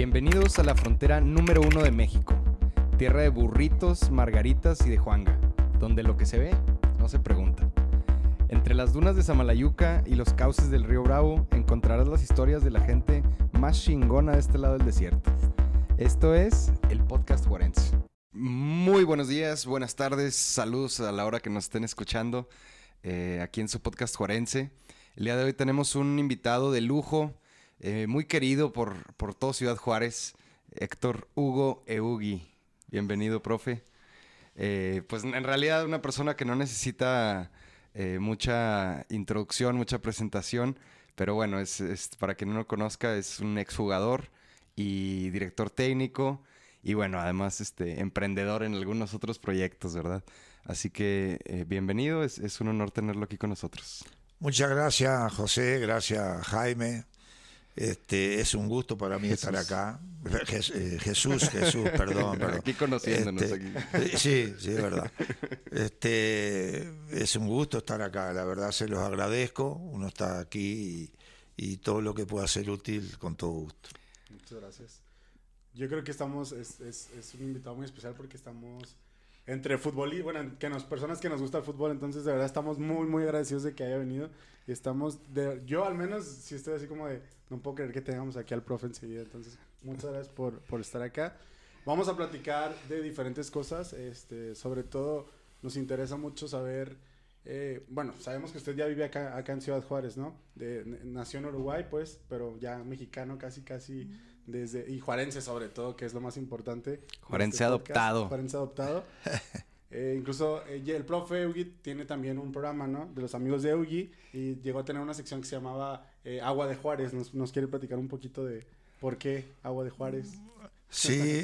Bienvenidos a la frontera número 1 de México, tierra de burritos, margaritas y de juanga, donde lo que se ve no se pregunta. Entre las dunas de Samalayuca y los cauces del río Bravo encontrarás las historias de la gente más chingona de este lado del desierto. Esto es el Podcast Juarense. Muy buenos días, buenas tardes, saludos a la hora que nos estén escuchando aquí en su Podcast Juarense. El día de hoy tenemos un invitado de lujo, muy querido por todo Ciudad Juárez, Héctor Hugo Eugui. Bienvenido, profe. Pues en realidad una persona que no necesita mucha introducción, mucha presentación, pero bueno, es para quien no lo conozca, es un exjugador y director técnico y bueno, además emprendedor en algunos otros proyectos, ¿verdad? Así que bienvenido, es un honor tenerlo aquí con nosotros. Muchas gracias, José, gracias, Jaime. Es un gusto para mí estar acá. Jesús, perdón. Aquí conociéndonos. Sí, es verdad. Es un gusto estar acá, la verdad se los agradezco. Uno está aquí y todo lo que pueda ser útil, con todo gusto. Muchas gracias. Yo creo que es un invitado muy especial porque estamos entre fútbol y, bueno, personas que nos gusta el fútbol, entonces de verdad estamos muy, muy agradecidos de que haya venido. Y estamos, yo al menos, si estoy así como de, no puedo creer que tengamos aquí al profe enseguida, entonces muchas gracias por estar acá. Vamos a platicar de diferentes cosas, sobre todo nos interesa mucho saber, bueno, sabemos que usted ya vive acá en Ciudad Juárez, ¿no? Nació en Uruguay, pues, pero ya mexicano casi, y juarense sobre todo, que es lo más importante. Juarense adoptado. Incluso el profe Eugui tiene también un programa, ¿no? De los amigos de Eugui, y llegó a tener una sección que se llamaba Agua de Juárez. Nos quiere platicar un poquito de por qué Agua de Juárez. Sí,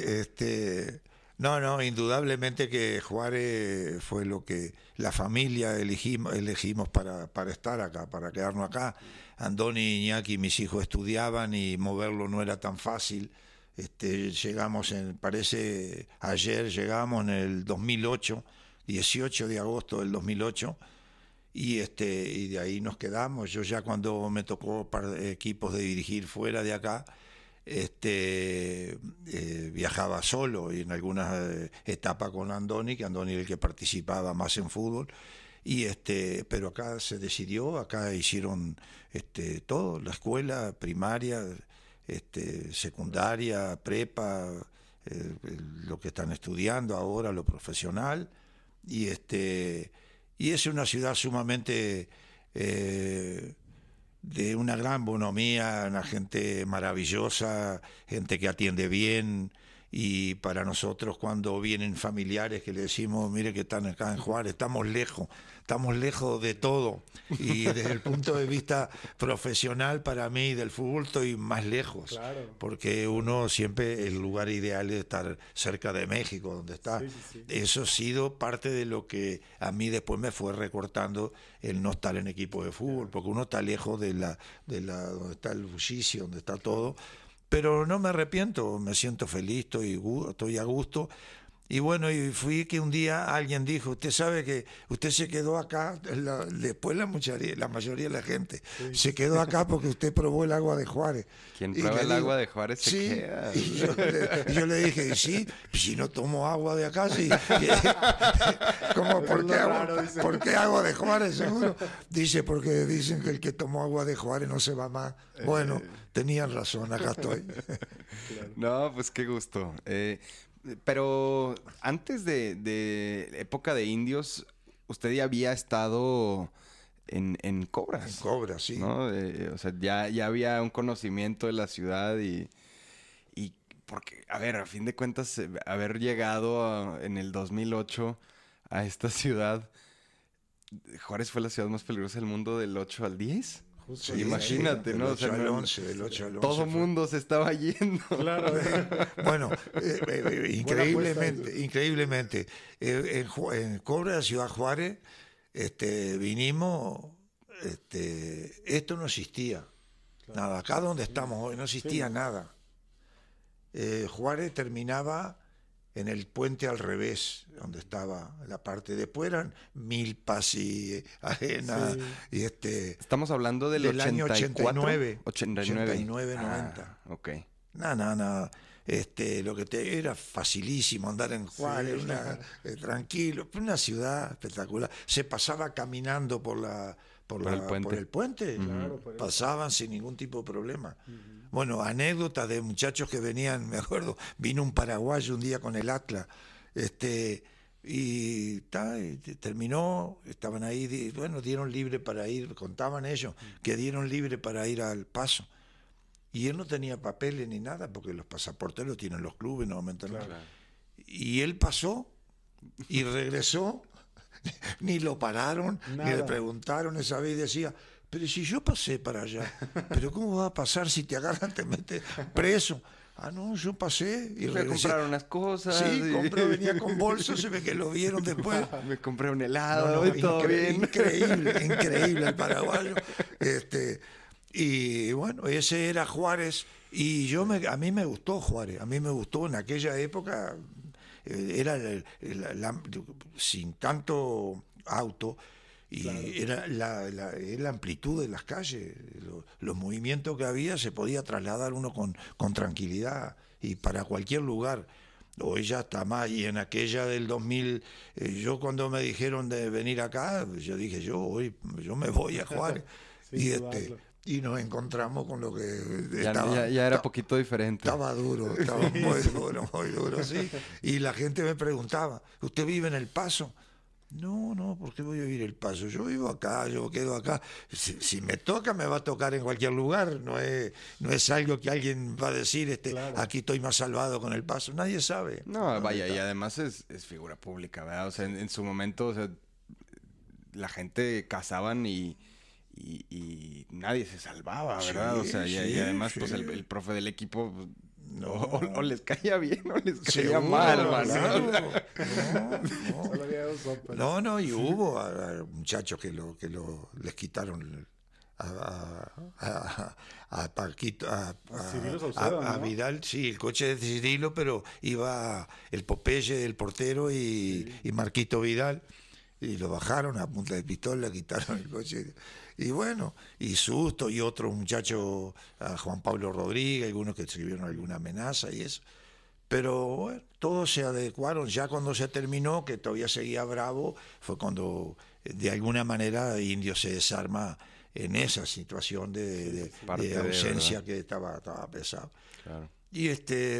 No, indudablemente que Juárez fue lo que la familia elegimos para estar acá, para quedarnos acá. Andoni y Iñaki, mis hijos, estudiaban y moverlo no era tan fácil. Llegamos en el 2008, 18 de agosto del 2008, y de ahí nos quedamos. Yo ya cuando me tocó para equipos de dirigir fuera de acá, viajaba solo y en algunas etapas con Andoni, que Andoni era el que participaba más en fútbol, y pero acá se decidió, acá hicieron todo, la escuela primaria, secundaria, prepa, lo que están estudiando ahora, lo profesional, y es una ciudad sumamente de una gran bonomía, una gente maravillosa, gente que atiende bien, y para nosotros cuando vienen familiares que le decimos, mire que están acá en Juárez, estamos lejos de todo, y desde el punto de vista profesional para mí del fútbol estoy más lejos, claro. Porque uno siempre, el lugar ideal es estar cerca de México, donde está, sí. Eso ha sido parte de lo que a mí después me fue recortando el no estar en equipo de fútbol, porque uno está lejos de la donde está el bullicio, donde está todo. Pero no me arrepiento, me siento feliz, estoy a gusto. Y bueno, y fui que un día alguien dijo, usted sabe que usted se quedó acá, después la mayoría de la gente, sí, se quedó acá porque usted probó el agua de Juárez. Quien prueba el agua de Juárez se queda. Y yo le dije, sí, si no tomo agua de acá, sí. ¿Cómo? ¿Por qué agua de Juárez, seguro? Dice, porque dicen que el que tomó agua de Juárez no se va más. Bueno, tenían razón, acá estoy. No, pues qué gusto. Pero antes de época de Indios, usted ya había estado en Cobras. En Cobras, sí. ¿No? Ya había un conocimiento de la ciudad y porque, a ver, a fin de cuentas, haber llegado en el 2008 a esta ciudad, Juárez fue la ciudad más peligrosa del mundo del 8 al 10. Sí, imagínate, ¿no? El 8 al 11. Todo el mundo se estaba yendo. Claro. Bueno, increíblemente. En Cobras, Ciudad Juárez, vinimos, esto no existía. Claro. Nada, acá donde estamos hoy no existía nada. Juárez terminaba en el puente al revés, donde estaba la parte de después, eran milpas y arena. Sí. Y estamos hablando del año 89, 90. Ah, ok. No. Lo que te era facilísimo andar en Juárez, sí, tranquilo, una ciudad espectacular. Se pasaba caminando por el puente. Claro, por pasaban sin ningún tipo de problema. Uh-huh. Bueno, anécdotas de muchachos que venían, me acuerdo, vino un paraguayo un día con el Atlas, y terminó, estaban ahí, dieron libre para ir, contaban ellos, que dieron libre para ir al Paso. Y él no tenía papeles ni nada, porque los pasaportes los tienen los clubes normalmente. Claro. Y él pasó y regresó, ni lo pararon, nada. Ni le preguntaron esa vez, y decía, pero si yo pasé para allá, ¿pero cómo va a pasar si te agarran, te meten preso? Ah, no, yo pasé y regresé. Compraron unas cosas. Sí, y... venía con bolsos, se ve que lo vieron después. Me compré un helado, todo bien. Increíble el paraguayo. Y bueno, ese era Juárez, y a mí me gustó Juárez, en aquella época, era sin tanto auto, y claro. Era la amplitud de las calles, los movimientos que había, se podía trasladar uno con tranquilidad, y para cualquier lugar. Hoy ya está más, y en aquella del 2000, yo cuando me dijeron de venir acá, yo dije, hoy me voy a Juárez, sí, y y nos encontramos con lo que estaba... Ya era poquito diferente. Estaba duro, muy duro, sí. Y la gente me preguntaba, ¿usted vive en El Paso? No, ¿por qué voy a vivir en El Paso? Yo vivo acá, yo quedo acá. Si me toca, me va a tocar en cualquier lugar. No es algo que alguien va a decir, claro. Aquí estoy más salvado con El Paso. Nadie sabe. No, vaya, y además es figura pública, ¿verdad? O sea, en su momento, la gente cazaban y nadie se salvaba, ¿verdad? Sí, y además, sí. Pues el profe del equipo o les caía bien o les caía mal, ¿verdad? Y hubo a muchachos que les quitaron a Paquito, a Vidal, sí, el coche de Cirilo, pero iba el Popeye, el portero, y Marquito Vidal. Y lo bajaron a punta de pistola, quitaron el coche. Y bueno, y susto, y otro muchacho, a Juan Pablo Rodríguez, algunos que escribieron alguna amenaza y eso. Pero bueno, todos se adecuaron. Ya cuando se terminó, que todavía seguía bravo, fue cuando de alguna manera Indios se desarma en esa situación de ausencia que estaba pesado. Claro. Y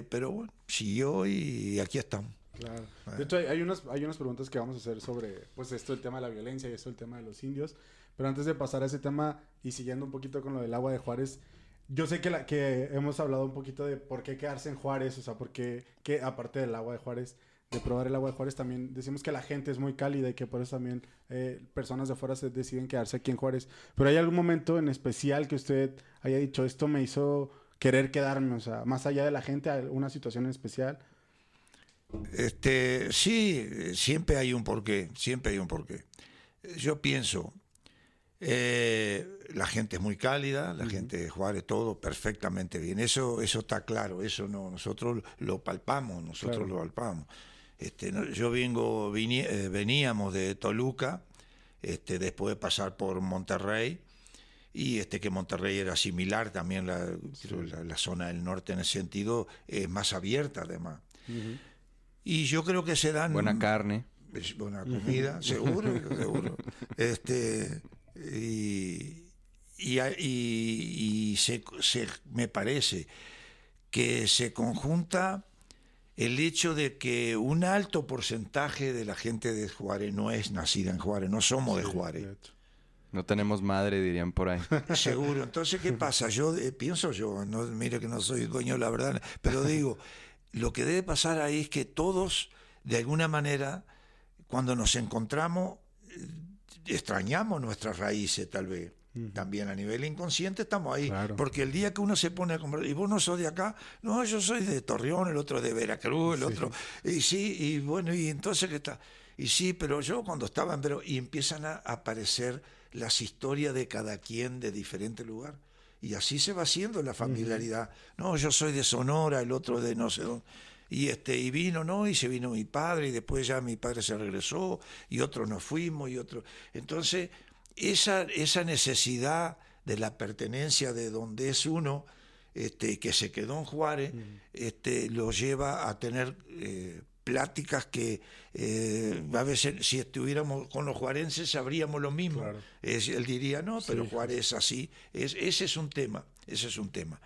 pero bueno, siguió y aquí estamos. Claro. De hecho, hay unas preguntas que vamos a hacer sobre, pues, esto, el tema de la violencia y esto, el tema de los indios. Pero antes de pasar a ese tema y siguiendo un poquito con lo del agua de Juárez, yo sé que hemos hablado un poquito de por qué quedarse en Juárez, o sea, porque aparte del agua de Juárez, de probar el agua de Juárez, también decimos que la gente es muy cálida y que por eso también personas de afuera se deciden quedarse aquí en Juárez. Pero ¿hay algún momento en especial que usted haya dicho, esto me hizo querer quedarme? O sea, más allá de la gente, ¿alguna situación en especial? Sí, siempre hay un porqué. Yo pienso, la gente es muy cálida, la gente de Juárez, todo perfectamente bien, eso está claro, eso no, nosotros lo palpamos, yo veníamos de Toluca, después de pasar por Monterrey, y que Monterrey era similar también, la zona del norte en ese sentido es más abierta además. Uh-huh. Y yo creo que se dan... Buena carne. Buena comida, seguro. Me parece que se conjunta el hecho de que un alto porcentaje de la gente de Juárez no es nacida en Juárez, no somos de Juárez. No tenemos madre, dirían por ahí. Seguro. Entonces, ¿qué pasa? Mire que no soy dueño, la verdad, pero digo... Lo que debe pasar ahí es que todos, de alguna manera, cuando nos encontramos, extrañamos nuestras raíces, tal vez. También a nivel inconsciente estamos ahí. Claro. Porque el día que uno se pone a comprar, y vos no sos de acá, no, yo soy de Torreón, el otro de Veracruz, el otro... Y sí, y bueno, y entonces, ¿qué está? Y sí, pero yo cuando estaba en Veracruz... Y empiezan a aparecer las historias de cada quien de diferente lugar. Y así se va haciendo la familiaridad. No, yo soy de Sonora, el otro de no sé dónde. Y vino, ¿no? Y se vino mi padre, y después ya mi padre se regresó, y otros nos fuimos, y otros... Entonces, esa necesidad de la pertenencia de donde es uno que se quedó en Juárez, lo lleva a tener pláticas que a veces, si estuviéramos con los juarenses, sabríamos lo mismo. Claro. Él diría, no, pero sí. Juárez es así. Ese es un tema, ese es un tema.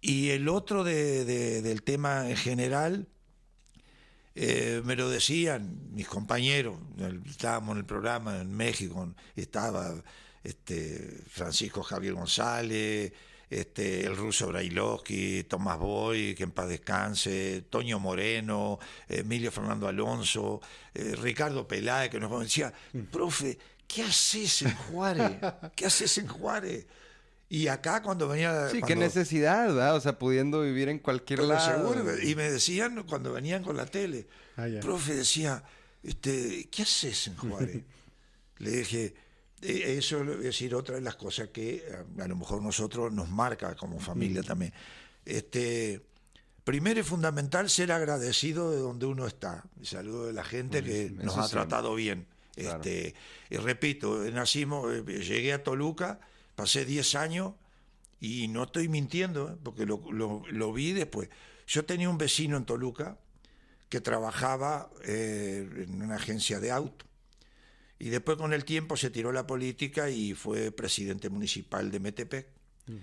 Y el otro del tema en general, me lo decían mis compañeros, estábamos en el programa en México, estaba Francisco Javier González, el ruso Brailovsky, Tomás Boy, que en paz descanse, Toño Moreno, Emilio Fernando Alonso, Ricardo Peláez, que nos decía, profe, ¿qué haces en Juárez? ¿Qué haces en Juárez? Y acá cuando venía... Sí, qué necesidad, ¿verdad? O sea, pudiendo vivir en cualquier lado. Seguro. Y me decían cuando venían con la tele, profe, decía, ¿qué haces en Juárez? Le dije... Eso es decir, otra de las cosas que a lo mejor nosotros nos marca como familia también. Primero es fundamental ser agradecido de donde uno está. El saludo de la gente que nos ha tratado bien. Claro. Y repito, llegué a Toluca, pasé 10 años y no estoy mintiendo, porque lo vi después. Yo tenía un vecino en Toluca que trabajaba en una agencia de auto. Y después con el tiempo se tiró la política y fue presidente municipal de Metepec. Uh-huh.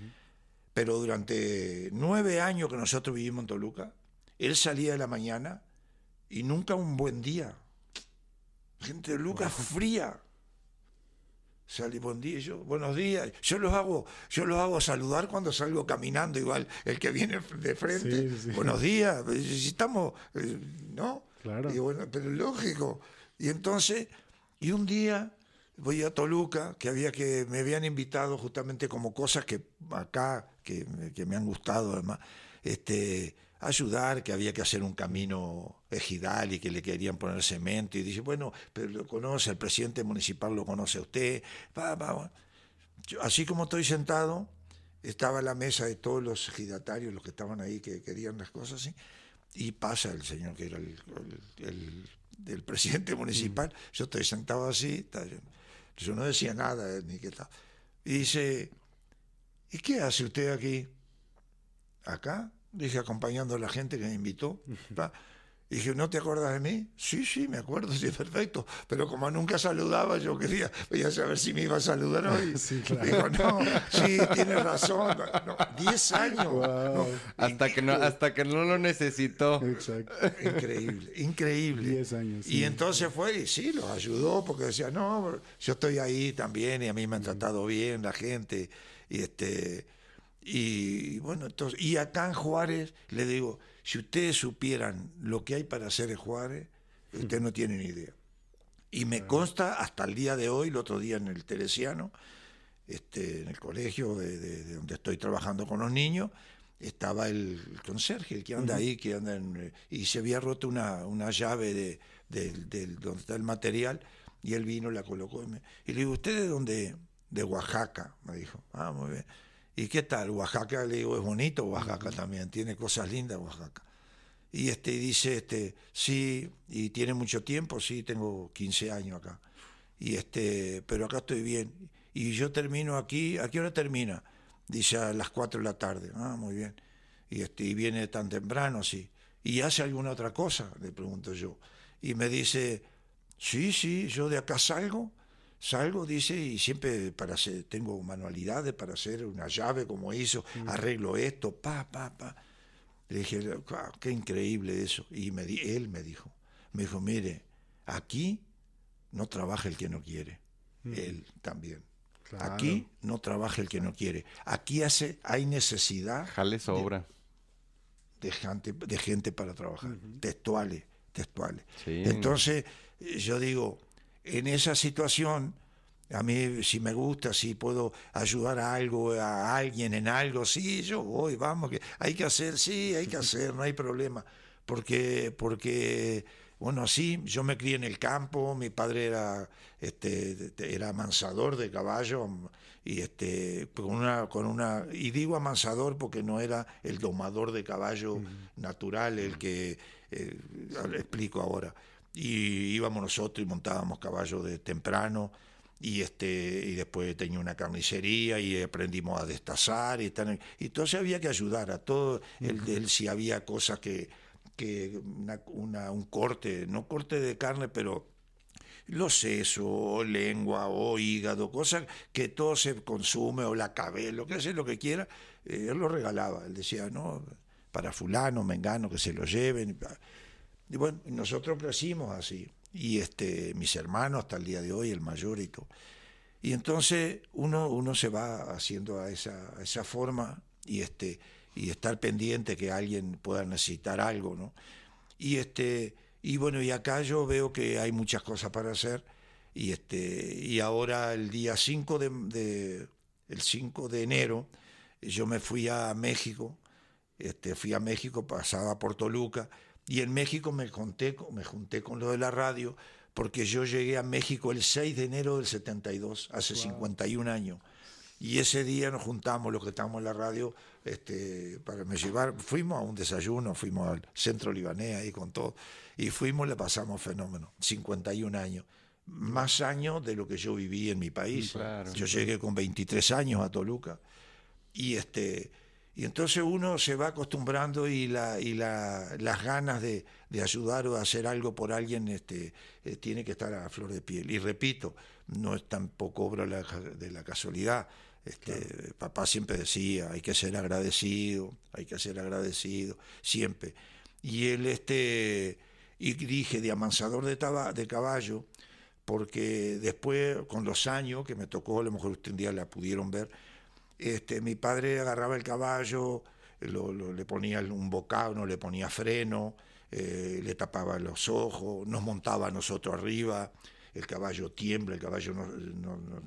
Pero durante 9 años que nosotros vivimos en Toluca, él salía de la mañana y nunca un buen día. Gente de Toluca fría. Salí, buen día, yo, buenos días. Yo los hago saludar cuando salgo caminando, igual el que viene de frente. Sí, sí. Buenos días, necesitamos, ¿no? Claro. Y bueno, pero lógico. Y entonces... Y un día voy a Toluca, que me habían invitado justamente como cosas que acá, que me han gustado además, ayudar, que había que hacer un camino ejidal y que le querían poner cemento. Y dice, bueno, pero lo conoce, el presidente municipal lo conoce a usted. Así como estoy sentado, estaba la mesa de todos los ejidatarios, los que estaban ahí, que querían las cosas así. Y pasa el señor que era el presidente municipal. Yo estoy sentado así, yo no decía nada, ni qué tal. Y dice, ¿y qué hace usted aquí? ¿Acá? Dije, acompañando a la gente que me invitó. Y dije, ¿no te acuerdas de mí? Sí, me acuerdo, sí, perfecto. Pero como nunca saludaba, yo quería, voy a saber si me iba a saludar hoy. Sí, claro. Digo, no, sí, tienes razón. 10 años. Wow. No, hasta que no lo necesitó. Exacto. Increíble. 10 años. Sí. Y entonces fue, y sí, los ayudó, porque decía, no, yo estoy ahí también, y a mí me han tratado bien la gente. Y y bueno, entonces, y acá en Juárez, le digo, si ustedes supieran lo que hay para hacer en Juárez, ustedes no tienen idea. Y me consta hasta el día de hoy, el otro día en el Teresiano, en el colegio de donde estoy trabajando con los niños, estaba el conserje, el que anda ahí, y se había roto una llave de donde está el material, y él vino, la colocó. Y le digo, ¿usted de dónde? De Oaxaca, me dijo. Ah, muy bien. ¿Y qué tal? Oaxaca, le digo, es bonito Oaxaca también, tiene cosas lindas Oaxaca. Y dice, sí, y tiene mucho tiempo, sí, tengo 15 años acá. Y pero acá estoy bien. Y yo termino aquí, ¿a qué hora termina? Dice, a las 4 de la tarde. Ah, muy bien. Y y viene tan temprano, sí. ¿Y hace alguna otra cosa? Le pregunto yo. Y me dice, sí, yo de acá salgo, dice, y siempre tengo manualidades para hacer una llave como hizo, arreglo esto, pa. Le dije, qué increíble eso. Y él me dijo, mire, aquí no trabaja el que no quiere. Él también. Claro. Aquí no trabaja el que no quiere. Aquí hay necesidad. Jale sobra. De gente para trabajar. Textuales. Sí. Entonces, yo digo... En esa situación, a mí si me gusta, si puedo ayudar a algo, a alguien en algo, sí, yo voy, vamos, que hay que hacer, no hay problema. Porque bueno, así, yo me crié en el campo, mi padre era amansador de caballo, y y digo amansador porque no era el domador de caballo natural, el que explico ahora. Y íbamos nosotros y montábamos caballos de temprano, y después tenía una carnicería y aprendimos a destazar. Entonces había que ayudar a todo. Él sí había cosas que un corte, no corte de carne, pero los sesos, o lengua, o hígado, cosas que todo se consume, o la cabeza, lo que sea, lo que quiera, él lo regalaba. Él decía, no, para fulano, mengano, que se lo lleven. Y bueno, nosotros crecimos así. Y mis hermanos hasta el día de hoy, el mayor y todo. Y entonces uno se va haciendo a esa forma y estar pendiente que alguien pueda necesitar algo, ¿no? Y bueno, y acá yo veo que hay muchas cosas para hacer. Y ahora el día 5 de enero yo me fui a México, pasaba por Toluca, y en México me junté con lo de la radio, porque yo llegué a México el 6 de enero del 72, hace 51 años. Y ese día nos juntamos los que estábamos en la radio para me llevar. Fuimos a un desayuno, fuimos al centro libanés ahí con todo. Y fuimos, le pasamos fenómeno. 51 años. Más años de lo que yo viví en mi país. Claro, yo llegué con 23 años a Toluca. Y entonces uno se va acostumbrando y las ganas de ayudar o de hacer algo por alguien tiene que estar a flor de piel. Y repito, no es tampoco obra de la casualidad. Claro. Papá siempre decía, hay que ser agradecido, siempre. Y él y dije de amansador de caballo, porque después, con los años que me tocó, a lo mejor usted un día la pudieron ver, mi padre agarraba el caballo, le ponía un bocado, no le ponía freno, le tapaba los ojos, nos montaba a nosotros arriba. El caballo tiembla, el caballo no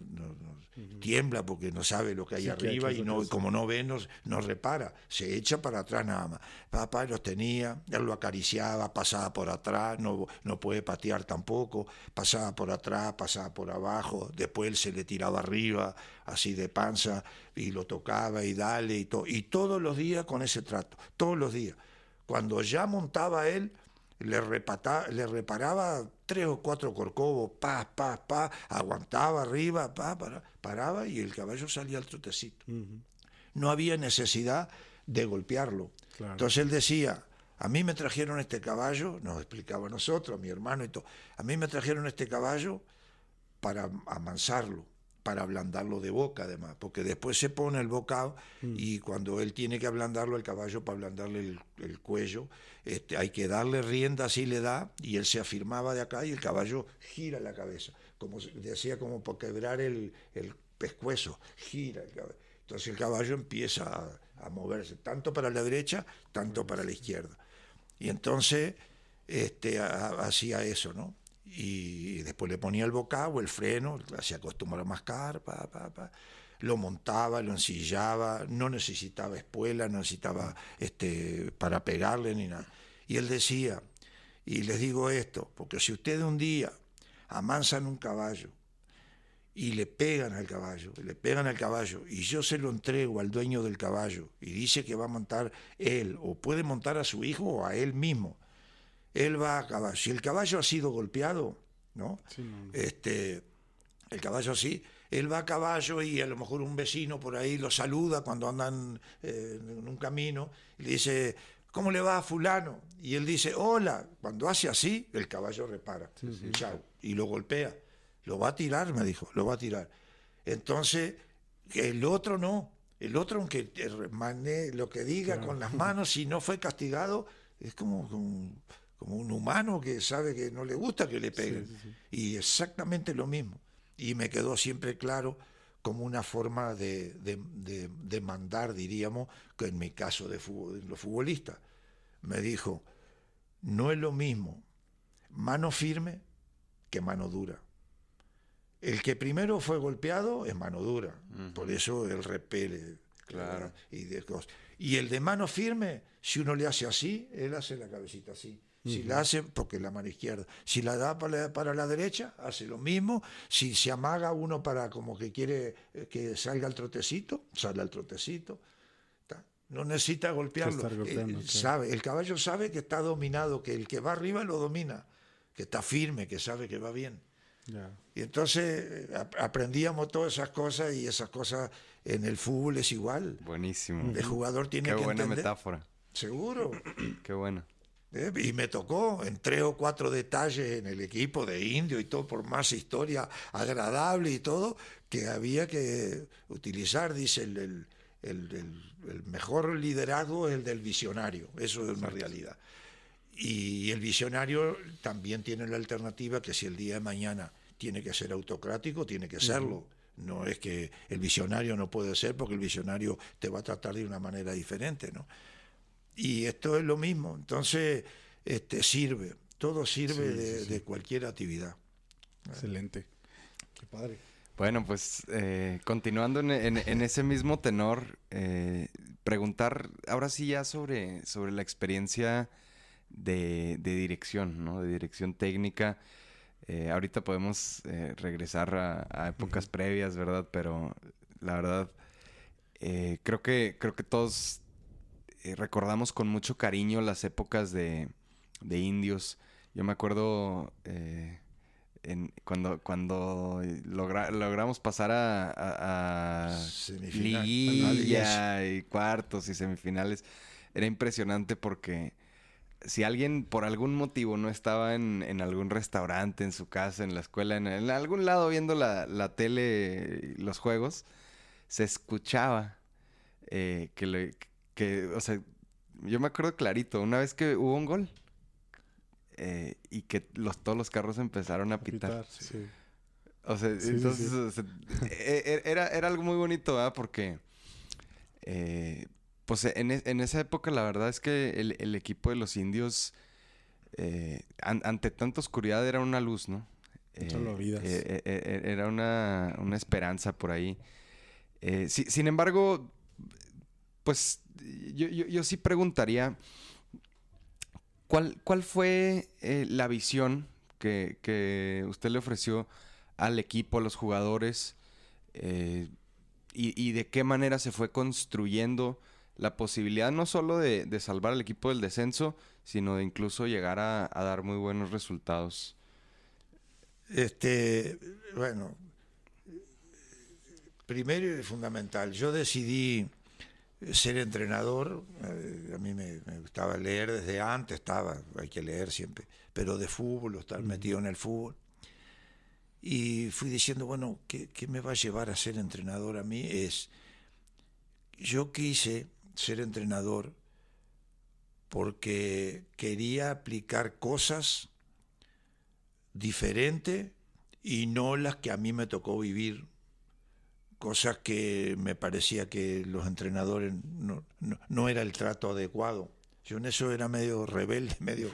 tiembla porque no sabe lo que hay arriba, y no, como no ve, no repara, se echa para atrás nada más. Papá los tenía, él lo acariciaba, pasaba por atrás, no puede patear tampoco, pasaba por atrás, pasaba por abajo, después él se le tiraba arriba, así de panza, y lo tocaba y dale y todo. Y todos los días con ese trato, todos los días. Cuando ya montaba él, le reparaba 3 o 4 corcovos, pa, aguantaba arriba, paraba y el caballo salía al trotecito. Uh-huh. No había necesidad de golpearlo. Claro. Entonces él decía, a mí me trajeron este caballo, nos explicaba a nosotros, a mi hermano y todo, a mí me trajeron este caballo para amansarlo, para ablandarlo de boca además, porque después se pone el bocado y cuando él tiene que ablandarlo, el caballo, para ablandarle el cuello, hay que darle rienda, así le da, y él se afirmaba de acá y el caballo gira la cabeza, como decía, como para quebrar el pescuezo, gira el caballo. Entonces el caballo empieza a moverse, tanto para la derecha, tanto para la izquierda. Y entonces hacía eso, ¿no? Y después le ponía el bocado, el freno, se acostumbraba a mascar, lo montaba, lo ensillaba, no necesitaba espuela, no necesitaba para pegarle ni nada. Y él decía, y les digo esto, porque si ustedes un día amansan un caballo y le pegan al caballo y yo se lo entrego al dueño del caballo y dice que va a montar él, o puede montar a su hijo o a él mismo, él va a caballo. Si el caballo ha sido golpeado, ¿no? Sí, no. El caballo así, él va a caballo y a lo mejor un vecino por ahí lo saluda cuando andan en un camino y le dice, ¿cómo le va a fulano? Y él dice, hola. Cuando hace así, el caballo repara. Sí. Chau, y lo golpea. Lo va a tirar, me dijo, lo va a tirar. Entonces, el otro no. El otro, aunque lo que diga, claro, con las manos, si no fue castigado, es como un humano que sabe que no le gusta que le peguen. Sí. Y exactamente lo mismo. Y me quedó siempre claro como una forma de mandar, diríamos, que en mi caso de los futbolistas. Me dijo, no es lo mismo mano firme que mano dura. El que primero fue golpeado es mano dura. Uh-huh. Por eso él repele. Claro. Y el de mano firme, si uno le hace así, él hace la cabecita así. Si la hace, porque es la mano izquierda. Si la da para la derecha, hace lo mismo. Si se amaga uno para como que quiere que salga al trotecito, sale al trotecito. No necesita golpearlo. Sabe, el caballo sabe que está dominado, que el que va arriba lo domina, que está firme, que sabe que va bien. Yeah. Y entonces aprendíamos todas esas cosas, y esas cosas en el fútbol es igual. Buenísimo. El jugador tiene que entender. Qué buena metáfora. Seguro. Qué buena. Y me tocó en 3 o 4 detalles en el equipo de Indio y todo, por más historia agradable y todo, que había que utilizar, dice, el mejor liderazgo es el del visionario. Eso es una realidad. Y el visionario también tiene la alternativa que si el día de mañana tiene que ser autocrático, tiene que serlo. No es que el visionario no puede ser, porque el visionario te va a tratar de una manera diferente, ¿no? Y esto es lo mismo. Entonces, sirve. Todo sirve de cualquier actividad. Excelente. Qué padre. Bueno, pues continuando en ese mismo tenor, preguntar ahora sí ya sobre la experiencia de dirección, ¿no? De dirección técnica. Ahorita podemos regresar a épocas previas, ¿verdad? Pero la verdad, creo que todos recordamos con mucho cariño las épocas de Indios. Yo me acuerdo... Cuando logramos pasar a liguilla y cuartos y semifinales, era impresionante, porque si alguien por algún motivo no estaba en algún restaurante, en su casa, en la escuela, en algún lado viendo la tele, los juegos, se escuchaba o sea, yo me acuerdo clarito, una vez que hubo un gol, y que todos los carros empezaron a pitar. Sí. O sea, sí, entonces sí. O sea, era algo muy bonito, ¿verdad? Porque pues en esa época la verdad es que el equipo de los Indios ante tanta oscuridad era una luz, ¿no? Era una esperanza por ahí. Sin embargo, pues yo sí preguntaría, ¿Cuál fue la visión que usted le ofreció al equipo, a los jugadores? Y de qué manera se fue construyendo la posibilidad no solo de salvar al equipo del descenso, sino de incluso llegar a dar muy buenos resultados. Bueno, primero y fundamental, yo decidí ser entrenador. A mí me gustaba leer desde antes, hay que leer siempre, pero de fútbol, estar metido en el fútbol. Y fui diciendo, bueno, ¿qué me va a llevar a ser entrenador a mí? Yo quise ser entrenador porque quería aplicar cosas diferentes y no las que a mí me tocó vivir. Cosas que me parecía que los entrenadores no era el trato adecuado. Yo en eso era medio rebelde, medio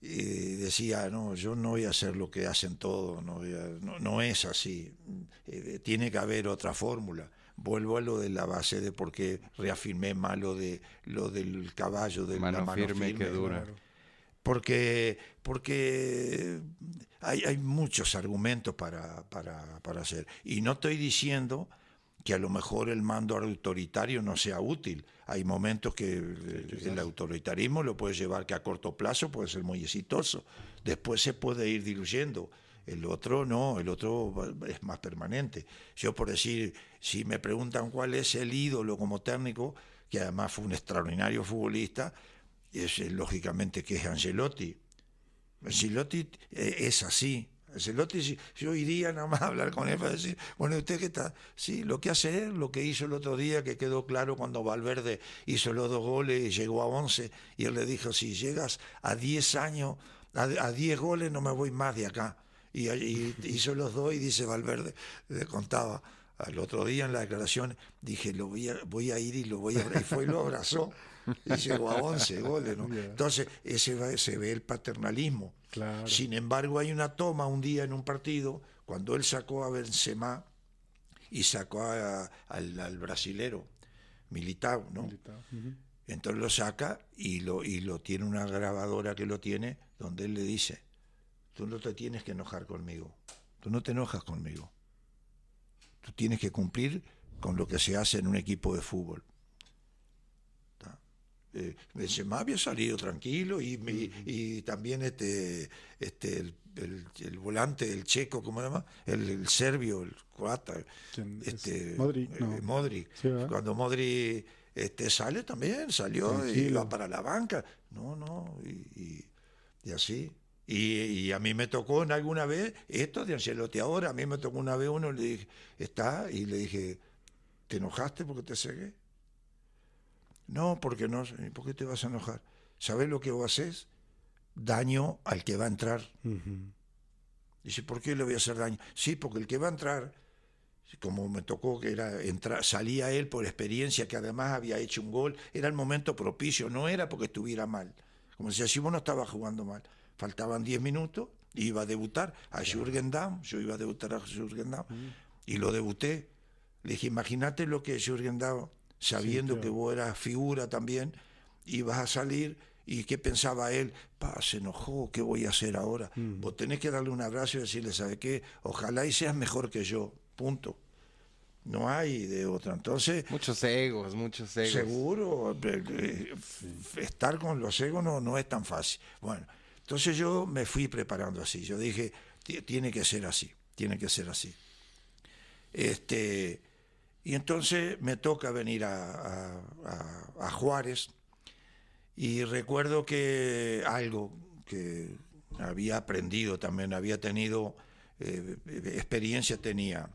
decía, no, yo no voy a hacer lo que hacen todos, no es así. Tiene que haber otra fórmula. Vuelvo a lo de la base de por qué reafirmé más lo del caballo, de la mano firme que dura. Porque hay muchos argumentos para hacer. Y no estoy diciendo que a lo mejor el mando autoritario no sea útil. Hay momentos que el autoritarismo lo puede llevar que a corto plazo puede ser muy exitoso. Después se puede ir diluyendo. El otro no, el otro es más permanente. Yo, por decir, si me preguntan cuál es el ídolo como técnico, que además fue un extraordinario futbolista, es lógicamente que es Ancelotti. Ancelotti es así. Ancelotti, yo iría nada más a hablar con él para decir, bueno, ¿usted qué está? Sí, lo que hace él, lo que hizo el otro día, que quedó claro cuando Valverde hizo los 2 goles y llegó a 11, y él le dijo, si llegas a 10 años, a 10 goles no me voy más de acá. Y hizo los 2 y dice Valverde, le contaba, al otro día en la declaración, dije, lo voy a ir y lo voy a abrazar. Y fue y lo abrazó. Y llegó a 11 goles, ¿no? Entonces, se ve el paternalismo. Claro. Sin embargo, hay una toma un día en un partido, cuando él sacó a Benzema y sacó al brasilero, Militao, ¿no? Militao. Uh-huh. Entonces lo saca y lo tiene una grabadora que lo tiene, donde él le dice, tú no te tienes que enojar conmigo, tú no te enojas conmigo. Tú tienes que cumplir con lo que se hace en un equipo de fútbol. Benzema había salido tranquilo y también el volante, el checo, ¿cómo se llama? El serbio, el croata, Modric. Sí, cuando Modric sale también, salió tranquilo. Y va para la banca. Y así. Y a mí me tocó en alguna vez, esto de Ancelotti ahora, a mí me tocó una vez uno, le dije, y le dije, ¿te enojaste porque te cegué? No, porque no, ¿por qué te vas a enojar? ¿Sabés lo que vos haces? Daño al que va a entrar. Uh-huh. Dice, ¿por qué le voy a hacer daño? Sí, porque el que va a entrar, como me tocó que era entrar, salía él por experiencia, que además había hecho un gol, era el momento propicio, no era porque estuviera mal. Como decía, si vos no estabas jugando mal. Faltaban 10 minutos, iba a debutar a Jürgen Damm, yo iba a debutar a Jürgen Damm, y lo debuté. Le dije, imagínate lo que es Jürgen Damm, sabiendo que vos eras figura también, ibas a salir, y qué pensaba él, se enojó, ¿qué voy a hacer ahora? Vos tenés que darle un abrazo y decirle, ¿sabes qué? Ojalá y seas mejor que yo, punto. No hay de otra, entonces... Muchos egos. Seguro, estar con los egos no es tan fácil. Bueno, entonces yo me fui preparando así. Yo dije, tiene que ser así. Y entonces me toca venir a Juárez. Y recuerdo que algo que había aprendido también, había tenido experiencia, tenía.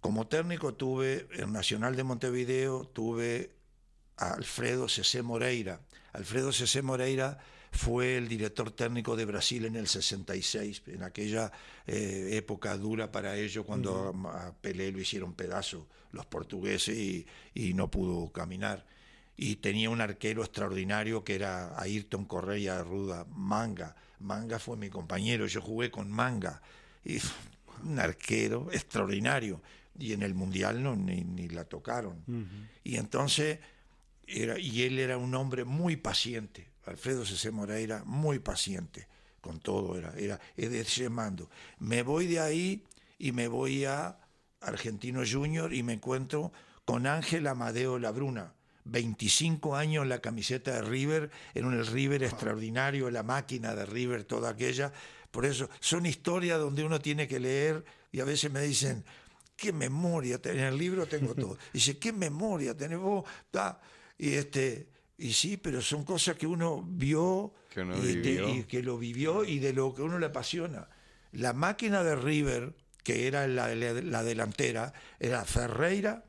Como técnico tuve, en Nacional de Montevideo, tuve a Alfredo C.C. Moreira. Alfredo C.C. Moreira fue el director técnico de Brasil en el 66, en aquella época dura para ellos, cuando a Pelé lo hicieron pedazo los portugueses y no pudo caminar. Y tenía un arquero extraordinario que era Ayrton Correa Ruda, Manga. Manga fue mi compañero, yo jugué con Manga. Y un arquero extraordinario. Y en el Mundial ni la tocaron. Y entonces... él era un hombre muy paciente, Alfredo C.C. Moreira, muy paciente con todo, era ese mando. Me voy de ahí y me voy a Argentinos Juniors y me encuentro con Ángel Amadeo Labruna, 25 años en la camiseta de River, en un River extraordinario, la máquina de River, toda aquella. Por eso, son historias donde uno tiene que leer y a veces me dicen, ¿qué memoria tenés? En el libro tengo todo. Dice, ¿qué memoria tenés vos? Y sí, pero son cosas que uno vio, que uno vivió. Y que lo vivió y de lo que uno le apasiona. La máquina de River, que era la delantera, era Ferreira,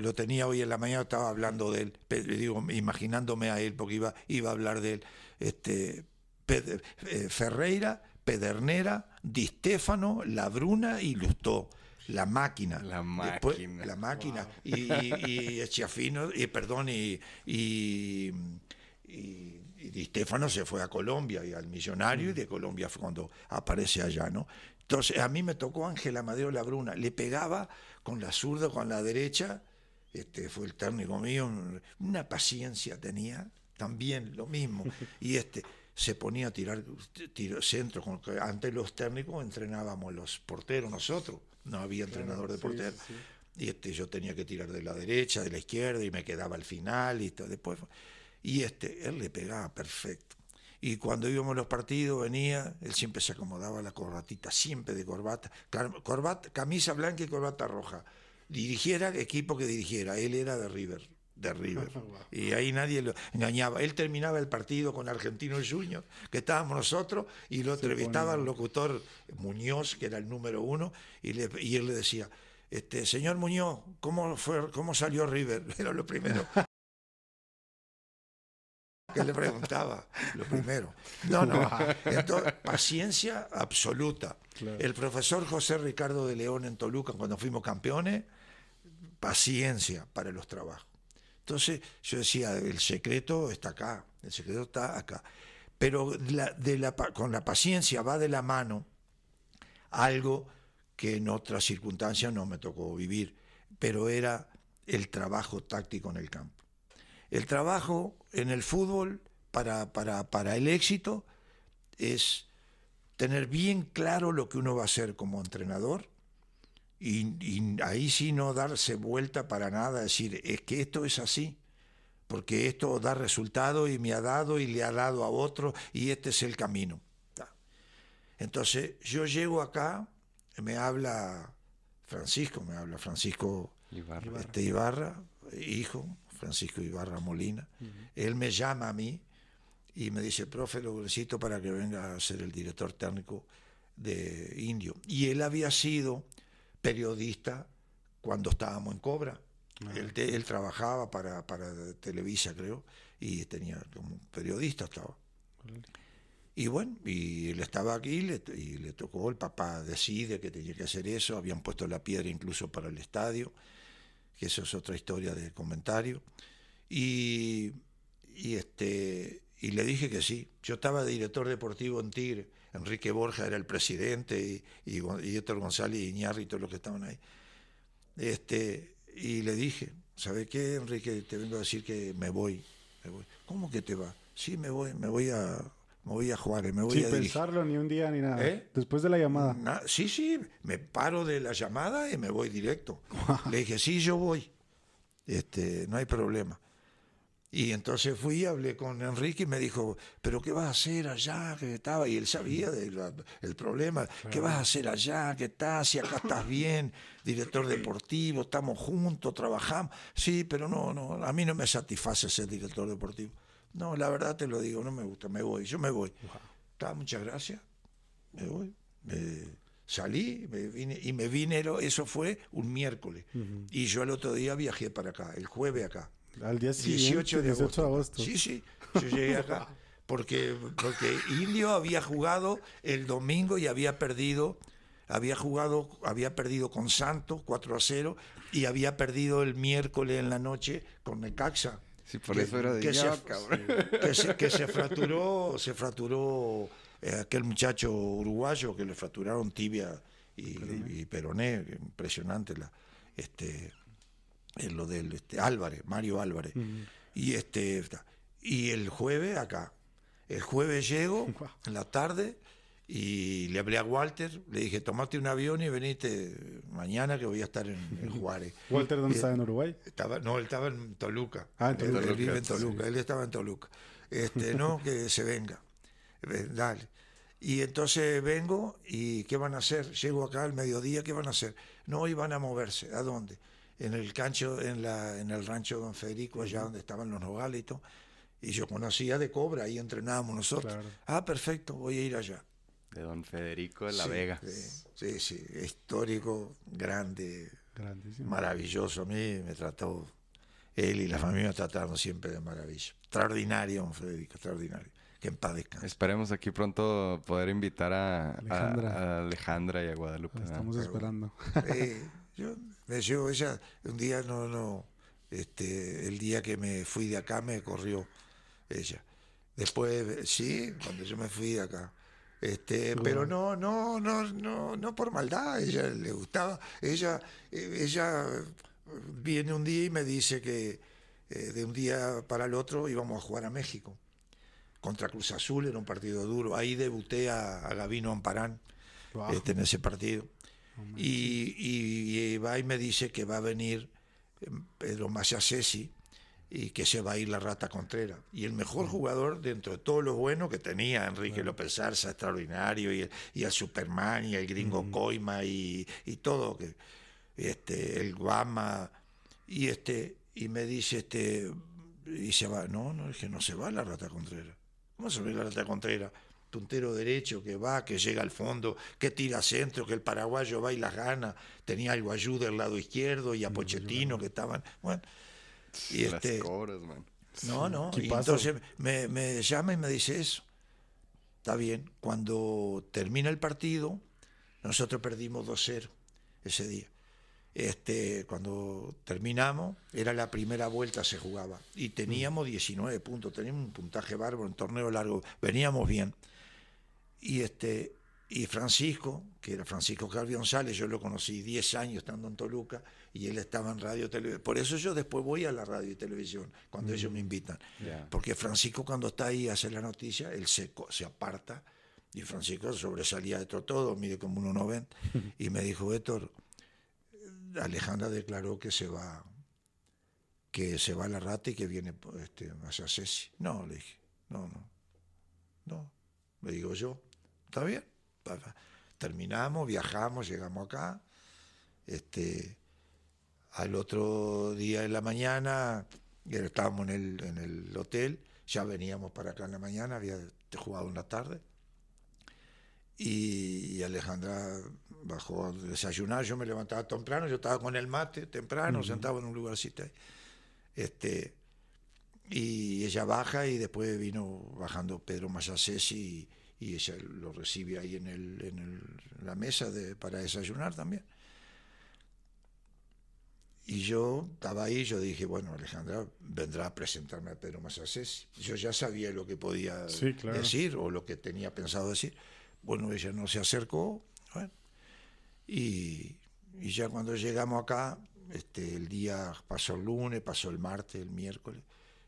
lo tenía hoy en la mañana, estaba hablando de él, digo, imaginándome a él porque iba a hablar de él, Ferreira, Pedernera, Di Stéfano, Labruna y Lustó. La máquina. Después, la máquina. Wow. Y Echiafino, y Di Stéfano se fue a Colombia y al Millonario, y de Colombia fue cuando aparece allá, ¿no? Entonces a mí me tocó Ángel Amadeo Labruna, le pegaba con la zurda, con la derecha, fue el técnico mío, una paciencia tenía, también lo mismo, y se ponía a tirar centros. Antes los técnicos entrenábamos los porteros nosotros, no había entrenador de porteros, y yo tenía que tirar de la derecha, de la izquierda, y me quedaba al final, y después... Y él le pegaba perfecto. Y cuando íbamos a los partidos, venía, él siempre se acomodaba la corbatita, siempre de corbata, camisa blanca y corbata roja. Dirigiera el equipo que dirigiera, él era de River. Y ahí nadie lo engañaba. Él terminaba el partido con Argentinos Juniors, que estábamos nosotros, y lo entrevistaba el locutor Muñoz, que era el número 1, y él le decía, señor Muñoz, ¿cómo salió River? Era lo primero que le preguntaba, lo primero. Entonces, paciencia absoluta. Claro. El profesor José Ricardo de León en Toluca, cuando fuimos campeones, paciencia para los trabajos. Entonces, yo decía, el secreto está acá. Pero con la paciencia va de la mano algo que en otras circunstancias no me tocó vivir, pero era el trabajo táctico en el campo. El trabajo en el fútbol para el éxito es tener bien claro lo que uno va a hacer como entrenador, Y ahí sí no darse vuelta para nada, decir, es que esto es así, porque esto da resultado y me ha dado y le ha dado a otro y este es el camino. Entonces yo llego acá, me habla Francisco Ibarra. Ibarra, hijo, Francisco Ibarra Molina. Uh-huh. Él me llama a mí y me dice, profe, lo necesito para que venga a ser el director técnico de Indio. Y él había sido periodista cuando estábamos en Cobra. Ah. Él trabajaba para Televisa, creo, y tenía como periodista estaba. Vale. Y bueno, y él estaba aquí y le tocó, el papá decide que tenía que hacer eso, habían puesto la piedra incluso para el estadio, que eso es otra historia de comentario. Y le dije que sí. Yo estaba de director deportivo en Tigre, Enrique Borja era el presidente, y Héctor González y Iñaki, todos los que estaban ahí. Y le dije, ¿sabes qué, Enrique? Te vengo a decir que me voy. ¿Cómo que te vas? Sí, me voy a Juárez, me voy a dirigir. Sin pensarlo ni un día ni nada. ¿Eh? Después de la llamada. Sí, me paro de la llamada y me voy directo. Le dije, sí, yo voy. No hay problema. Y entonces fui, hablé con Enrique y me dijo, ¿pero qué vas a hacer allá? Que estaba, y él sabía del problema. Claro. ¿Qué vas a hacer allá? ¿Qué estás? Si acá estás bien, director deportivo, estamos juntos, trabajamos. Sí, pero no, a mí no me satisface ser director deportivo. No, la verdad te lo digo, no me gusta, yo me voy. Wow. Muchas gracias, me voy. Salí me vine, eso fue un miércoles. Uh-huh. Y yo el otro día viajé para acá, el jueves acá. Al día siguiente, 18 de agosto. Sí, yo llegué acá porque Indio había jugado el domingo y había perdido con Santos 4-0 y había perdido el miércoles en la noche con Necaxa. Sí, por eso era de ya, cabrón. Que se fracturó aquel muchacho uruguayo que le fracturaron tibia y peroné, impresionante lo del Álvarez, Mario Álvarez. Uh-huh. Y el jueves acá. El jueves llego en la tarde y le hablé a Walter, le dije, tomate un avión y venite mañana que voy a estar en Juárez. ¿Walter dónde estaba, en Uruguay? Él estaba en Toluca. Ah, en Toluca. Él vive en Toluca, sí. Él estaba en Toluca. No, que se venga. Dale. Y entonces vengo y ¿qué van a hacer? Llego acá al mediodía, ¿qué van a hacer? No, iban a moverse. ¿A dónde? En el cancho, en el rancho Don Federico, allá donde estaban los nogales y todo. Y yo conocía de Cobra, ahí entrenábamos nosotros. Claro. Ah, perfecto, voy a ir allá. De Don Federico de la Vega. Sí, histórico, grande, grandísimo, maravilloso. A mí me trató, él y la familia me trataron siempre de maravilla. Extraordinario, Don Federico, extraordinario. Que en paz descanse. Esperemos aquí pronto poder invitar a Alejandra y a Guadalupe. La estamos esperando. Yo ella un día el día que me fui de acá me corrió ella. Después sí, cuando yo me fui de acá. Pero no por maldad, ella le gustaba. Ella viene un día y me dice que de un día para el otro íbamos a jugar a México contra Cruz Azul, era un partido duro. Ahí debuté a Gabino Amparán. Wow. En ese partido. Y va y me dice que va a venir Pedro Massacessi y que se va a ir la Rata Contreras. Y el mejor jugador dentro de todos los buenos que tenía, Enrique López Arza, extraordinario, y el Superman, y el gringo Coima, y todo, el Guama, y me dice, y se va. No, es que no se va la Rata Contreras. ¿Cómo se va la Rata Contreras? Puntero derecho que va, que llega al fondo, que tira centro, que el paraguayo va y las gana. Tenía algo ayuda del lado izquierdo y a Pochettino que estaban. Bueno, y las Cobras, man. No. Y entonces me llama y me dice eso. Está bien. Cuando termina el partido, nosotros perdimos 2-0 ese día. Cuando terminamos, era la primera vuelta, se jugaba. Y teníamos 19 puntos, teníamos un puntaje bárbaro en torneo largo, veníamos bien. Y Francisco, que era Francisco Javier González, yo lo conocí 10 años estando en Toluca, y él estaba en radio y televisión. Por eso yo después voy a la radio y televisión, cuando ellos me invitan. Yeah. Porque Francisco, cuando está ahí a hacer la noticia, él se aparta, y Francisco sobresalía de todo, mide como 1.90, y me dijo, Héctor, Alejandra declaró que se va a la Rata y que viene Massacessi. No, le dije, no, le digo yo, está bien. Terminamos, viajamos, llegamos acá. Al otro día en la mañana, estábamos en el hotel, ya veníamos para acá en la mañana, había jugado en la tarde. Y Alejandra bajó a desayunar, yo me levantaba temprano, yo estaba con el mate temprano, sentado en un lugarcito ahí. Y ella baja y después vino bajando Pedro Massacessi y ella lo recibe ahí en la mesa para desayunar también. Y yo estaba ahí, yo dije, bueno, Alejandra vendrá a presentarme a Pedro Massacessi. Yo ya sabía lo que podía decir o lo que tenía pensado decir. Bueno, ella no se acercó. Bueno, y ya cuando llegamos acá, el día pasó el lunes, pasó el martes, el miércoles.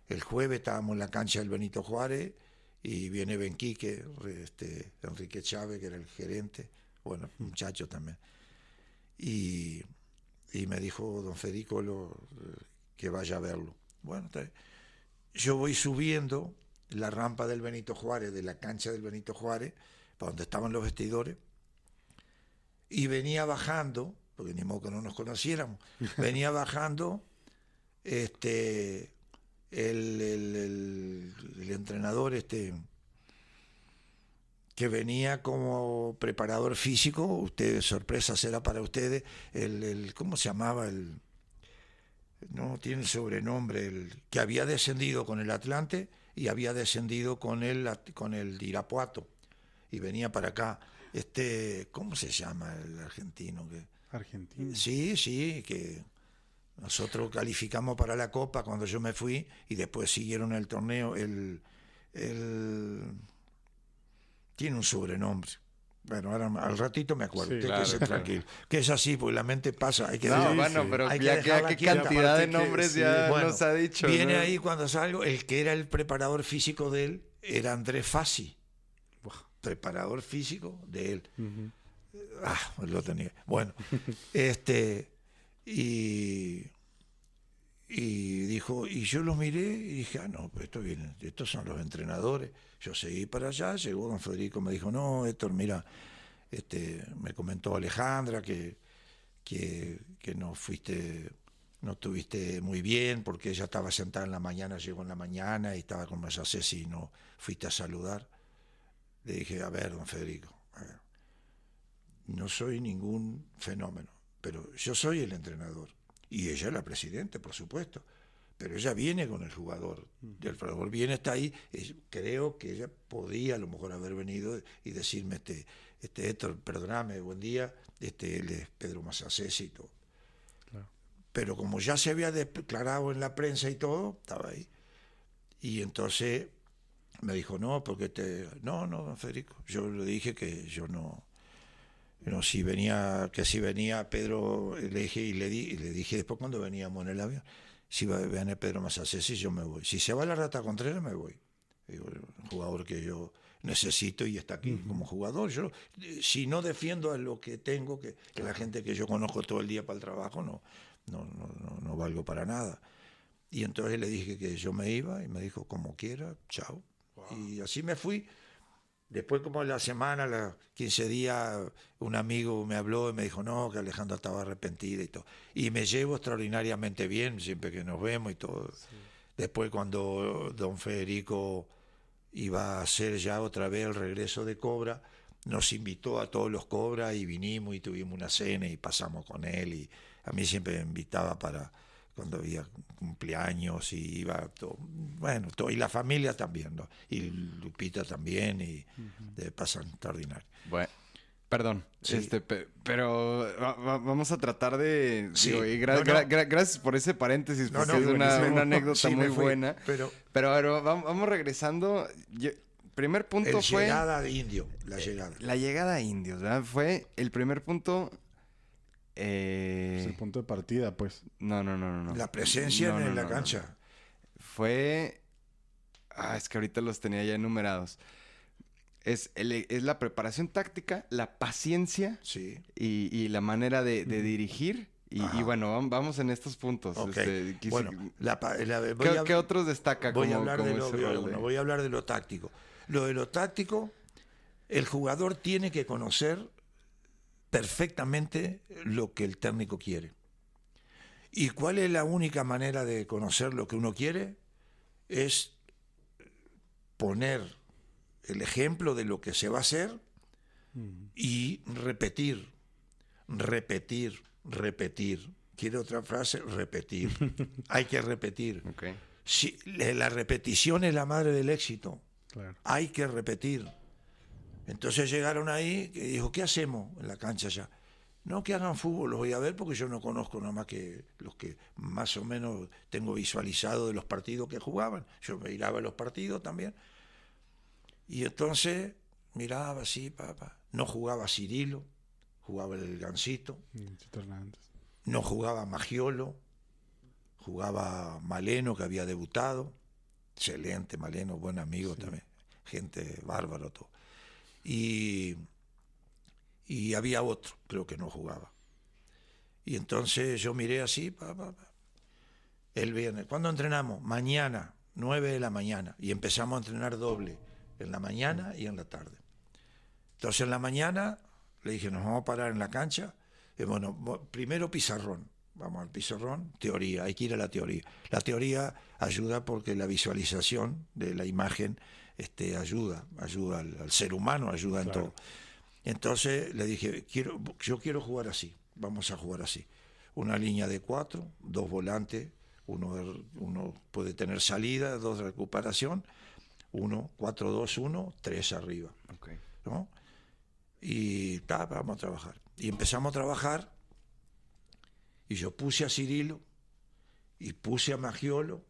El jueves estábamos en la cancha del Benito Juárez y viene Benquique, Enrique Chávez, que era el gerente, bueno, muchacho también. Y me dijo don Federico que vaya a verlo. Bueno, yo voy subiendo la rampa del Benito Juárez, de la cancha del Benito Juárez, para donde estaban los vestidores, y venía bajando, porque ni modo que no nos conociéramos, venía bajando el entrenador que venía como preparador físico, ustedes, sorpresa será para ustedes, ¿cómo se llamaba? No tiene el sobrenombre, que había descendido con el Atlante y había descendido con el Irapuato y venía para acá. ¿Cómo se llama el argentino? ¿Argentino? Sí, que nosotros calificamos para la Copa cuando yo me fui y después siguieron el torneo, tiene un sobrenombre. Bueno, ahora al ratito me acuerdo. Sí, usted, claro, que tranquilo. Que es así, porque la mente pasa. Hay que pero hay ya que dejarla quieta. Cantidad de nombres que, ya bueno, nos ha dicho. Viene ahí cuando salgo, el que era el preparador físico de él era Andrés Fassi. Preparador físico de él. Lo tenía. Bueno, Y dijo, y yo lo miré y dije, no, pues estos son los entrenadores. Yo seguí para allá, llegó don Federico, me dijo, no, Héctor, mira, me comentó Alejandra que no estuviste muy bien, porque ella estaba sentada en la mañana, llegó en la mañana y estaba con Massacessi y no fuiste a saludar. Le dije, a ver, don Federico, no soy ningún fenómeno, pero yo soy el entrenador. Y ella es la presidenta, por supuesto. Pero ella viene con el jugador. El jugador viene, está ahí. Creo que ella podía a lo mejor haber venido y decirme, Héctor, perdóname, buen día, él es Pedro Massacessi y todo. Claro. Pero como ya se había declarado en la prensa y todo, estaba ahí. Y entonces me dijo, no, porque no, don Federico. Yo le dije que yo no... No, si venía Pedro, le dije, y le dije después cuando veníamos en el avión, si viene Pedro Massacessi, yo me voy. Si se va la Rata Contreras, me voy. Digo, un jugador que yo necesito y está aquí como jugador. Yo, si no defiendo a lo que tengo, que la gente que yo conozco todo el día para el trabajo, no valgo para nada. Y entonces le dije que yo me iba y me dijo, como quiera, chao. Wow. Y así me fui. Después, como la semana, los 15 días, un amigo me habló y me dijo, no, que Alejandra estaba arrepentida y todo. Y me llevo extraordinariamente bien, siempre que nos vemos y todo. Sí. Después, cuando don Federico iba a hacer ya otra vez el regreso de Cobra, nos invitó a todos los Cobras y vinimos y tuvimos una cena y pasamos con él. Y a mí siempre me invitaba para cuando había cumpleaños y iba todo, bueno, todo, y la familia también, ¿no? Y Lupita también, y pasan extraordinario. Bueno, perdón, sí. Pero vamos a tratar de... Sí. Digo, gracias por ese paréntesis, porque es una anécdota muy buena. Pero vamos regresando. Primer punto fue... La llegada de Indios. La llegada a Indios, ¿verdad? Fue el primer punto... Es el punto de partida, pues. No. La presencia en la cancha. Fue... es que ahorita los tenía ya enumerados. Es la preparación táctica, la paciencia y la manera de dirigir Y bueno, vamos en estos puntos. Okay. ¿Qué otros destaca? Voy a hablar de lo táctico. Lo de lo táctico, el jugador tiene que conocer perfectamente lo que el técnico quiere. ¿Y cuál es la única manera de conocer lo que uno quiere? Es poner el ejemplo de lo que se va a hacer y repetir. ¿Quiere otra frase? Repetir. Hay que repetir. Okay. Sí, la repetición es la madre del éxito. Claro. Hay que repetir. Entonces llegaron ahí y dijo, ¿qué hacemos en la cancha ya? No que hagan fútbol, los voy a ver porque yo no conozco nada más que los que más o menos tengo visualizado de los partidos que jugaban. Yo miraba los partidos también. Y entonces miraba así, papá. No jugaba Cirilo, jugaba el Gancito. No jugaba Maggiolo, jugaba Maleno, que había debutado. Excelente Maleno, buen amigo también. Gente bárbaro todo. Y había otro, creo que no jugaba. Y entonces yo miré así, el viernes. ¿Cuándo entrenamos? Mañana, 9 de la mañana. Y empezamos a entrenar doble, en la mañana y en la tarde. Entonces en la mañana le dije, nos vamos a parar en la cancha. Y bueno, primero pizarrón. Vamos al pizarrón, teoría, hay que ir a la teoría. La teoría ayuda porque la visualización de la imagen ayuda al ser humano, ayuda en todo. Entonces le dije, yo quiero jugar así, vamos a jugar así. Una línea de 4, 2 volantes, uno puede tener salida, 2 recuperación, 1, 4, 2, 1, 3 arriba. Okay. ¿No? Y vamos a trabajar. Y empezamos a trabajar, y yo puse a Cirilo, y puse a Maggiolo,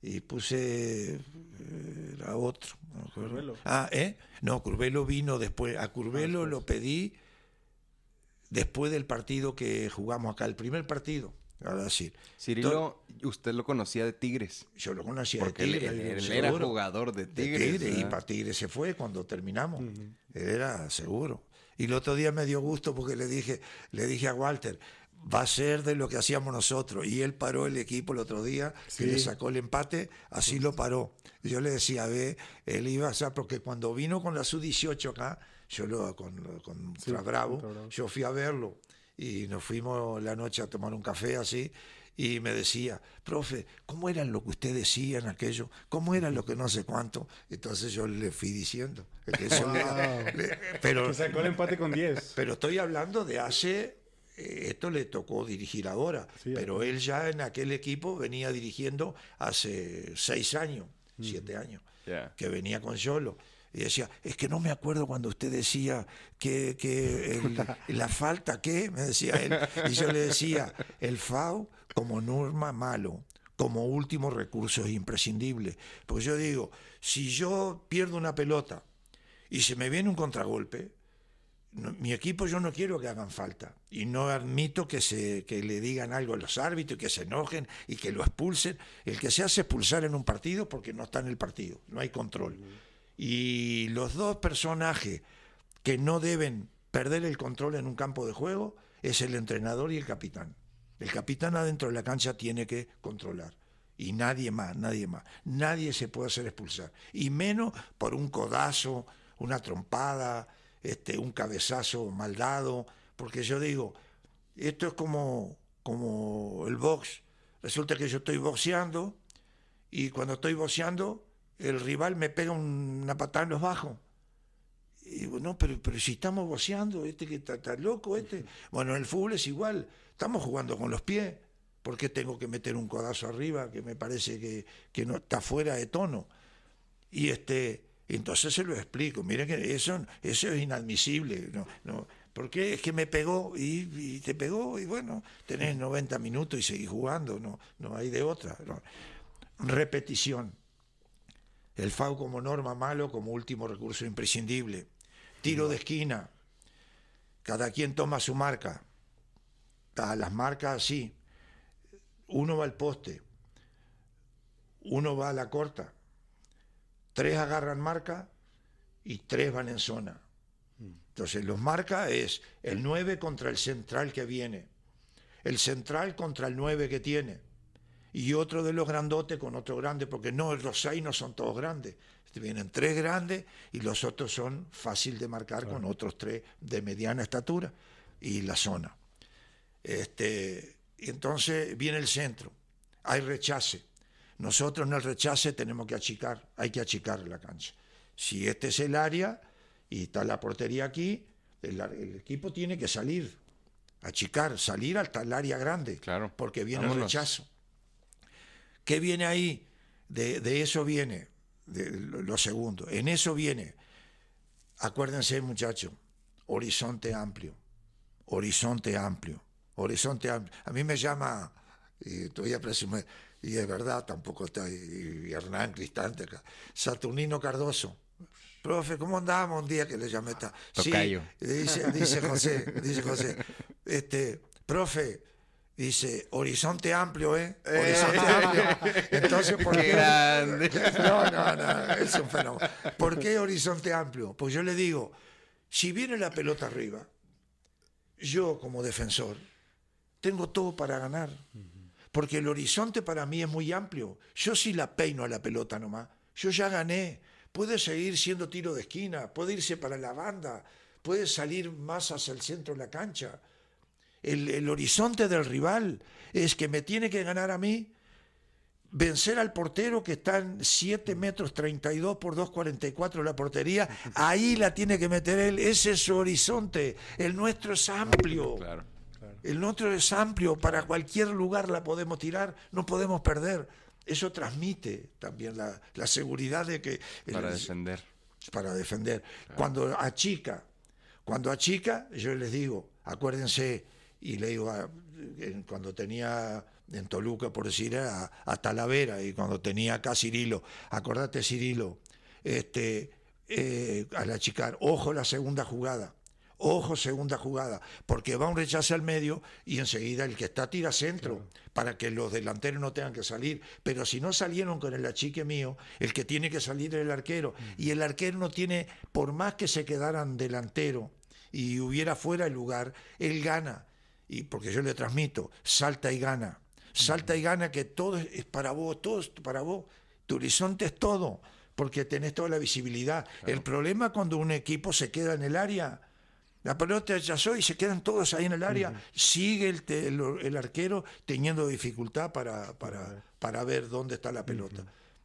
y puse a otro. ¿Curvelo? No, Curvelo vino después. A Curvelo lo pedí después del partido que jugamos acá, el primer partido. Ahora decir. Cirilo, usted lo conocía de Tigres. Yo lo conocía de Tigres. Él era jugador de Tigres. Y para Tigres se fue cuando terminamos. Uh-huh. Él era seguro. Y el otro día me dio gusto porque le dije a Walter, va a ser de lo que hacíamos nosotros. Y él paró el equipo el otro día, que le sacó el empate, así lo paró. Yo le decía, él iba a hacer, porque cuando vino con la Sub-18 acá, con Bravo, yo fui a verlo. Y nos fuimos la noche a tomar un café así, y me decía, profe, ¿cómo era lo que usted decía en aquello? ¿Cómo era lo que no sé cuánto? Entonces yo le fui diciendo. Pero sacó el empate con 10. Pero estoy hablando de hace... Esto le tocó dirigir ahora, pero él ya en aquel equipo venía dirigiendo hace 6 años, 7 años, que venía con Yolo. Y decía, es que no me acuerdo cuando usted decía que la falta, ¿qué? Me decía él. Y yo le decía, el FAO como norma malo, como último recurso es imprescindible. Porque yo digo, si yo pierdo una pelota y se me viene un contragolpe, mi equipo yo no quiero que hagan falta y no admito que le digan algo a los árbitros y que se enojen y que lo expulsen. El que se hace expulsar en un partido porque no está en el partido, no hay control. Y los dos personajes que no deben perder el control en un campo de juego es el entrenador y el capitán. El capitán adentro de la cancha tiene que controlar y nadie más. Nadie se puede hacer expulsar y menos por un codazo, una trompada, un cabezazo mal dado, porque yo digo, esto es como el box. Resulta que yo estoy boxeando y cuando estoy boxeando el rival me pega una patada en los bajos y digo, no, pero si estamos boxeando, que está loco, Bueno, en el fútbol es igual, estamos jugando con los pies, porque tengo que meter un codazo arriba que me parece que no está fuera de tono. Y entonces se lo explico, miren que eso es inadmisible, no, porque es que me pegó y te pegó y bueno, tenés 90 minutos y seguís jugando, no hay de otra. No. Repetición, el FAU como norma malo, como último recurso imprescindible. Tiro de esquina, cada quien toma su marca, a las marcas así, uno va al poste, uno va a la corta, 3 agarran marca y 3 van en zona. Entonces los marca es el 9 contra el central que viene, el central contra el 9 que tiene, y otro de los grandotes con otro grande, porque no, los 6 no son todos grandes, vienen 3 grandes y los otros son fácil de marcar, claro, con otros 3 de mediana estatura y la zona. Y entonces viene el centro, hay rechace. Nosotros en el rechace tenemos que achicar, hay que achicar la cancha. Si este es el área y está la portería aquí, el equipo tiene que salir, achicar, salir hasta el área grande, claro, porque viene, vámonos, el rechazo. ¿Qué viene ahí? De eso viene, de lo segundo. En eso viene, acuérdense muchachos, horizonte amplio, horizonte amplio, horizonte amplio. A mí me llama, y todavía presumo, y es verdad, tampoco está, y Hernán Cristante, Saturnino Cardoso. Profe, ¿cómo andábamos un día que le llamé? Sí, dice José, profe, dice, horizonte amplio, ¿eh? Horizonte amplio. Entonces, ¿por qué? Grande. No, es un fenómeno. ¿Por qué horizonte amplio? Pues yo le digo, si viene la pelota arriba, yo como defensor tengo todo para ganar. Porque el horizonte para mí es muy amplio. Yo sí la peino a la pelota nomás. Yo ya gané. Puede seguir siendo tiro de esquina, puede irse para la banda, puede salir más hacia el centro de la cancha. El horizonte del rival es que me tiene que ganar a mí, vencer al portero que está en 7 metros 32 por 2.44 la portería, ahí la tiene que meter él, ese es su horizonte. El nuestro es amplio. Claro. El nuestro es amplio, para cualquier lugar la podemos tirar, no podemos perder. Eso transmite también la seguridad de que... Para defender. Para defender. Claro. Cuando achica, yo les digo, acuérdense, y le digo, cuando tenía en Toluca, por decir, a Talavera, y cuando tenía acá Cirilo, acordate Cirilo, al achicar, ojo la segunda jugada. Ojo, segunda jugada, porque va un rechace al medio y enseguida el que está tira centro, claro, para que los delanteros no tengan que salir. Pero si no salieron con el achique mío, el que tiene que salir es el arquero. Y el arquero no tiene, por más que se quedaran delantero y hubiera fuera el lugar, él gana. Y porque yo le transmito, salta y gana. Salta y gana, que todo es para vos, todo es para vos. Tu horizonte es todo, porque tenés toda la visibilidad. Claro. El problema cuando un equipo se queda en el área... La pelota rechazó y se quedan todos ahí en el área. Sigue el arquero teniendo dificultad para ver dónde está la pelota.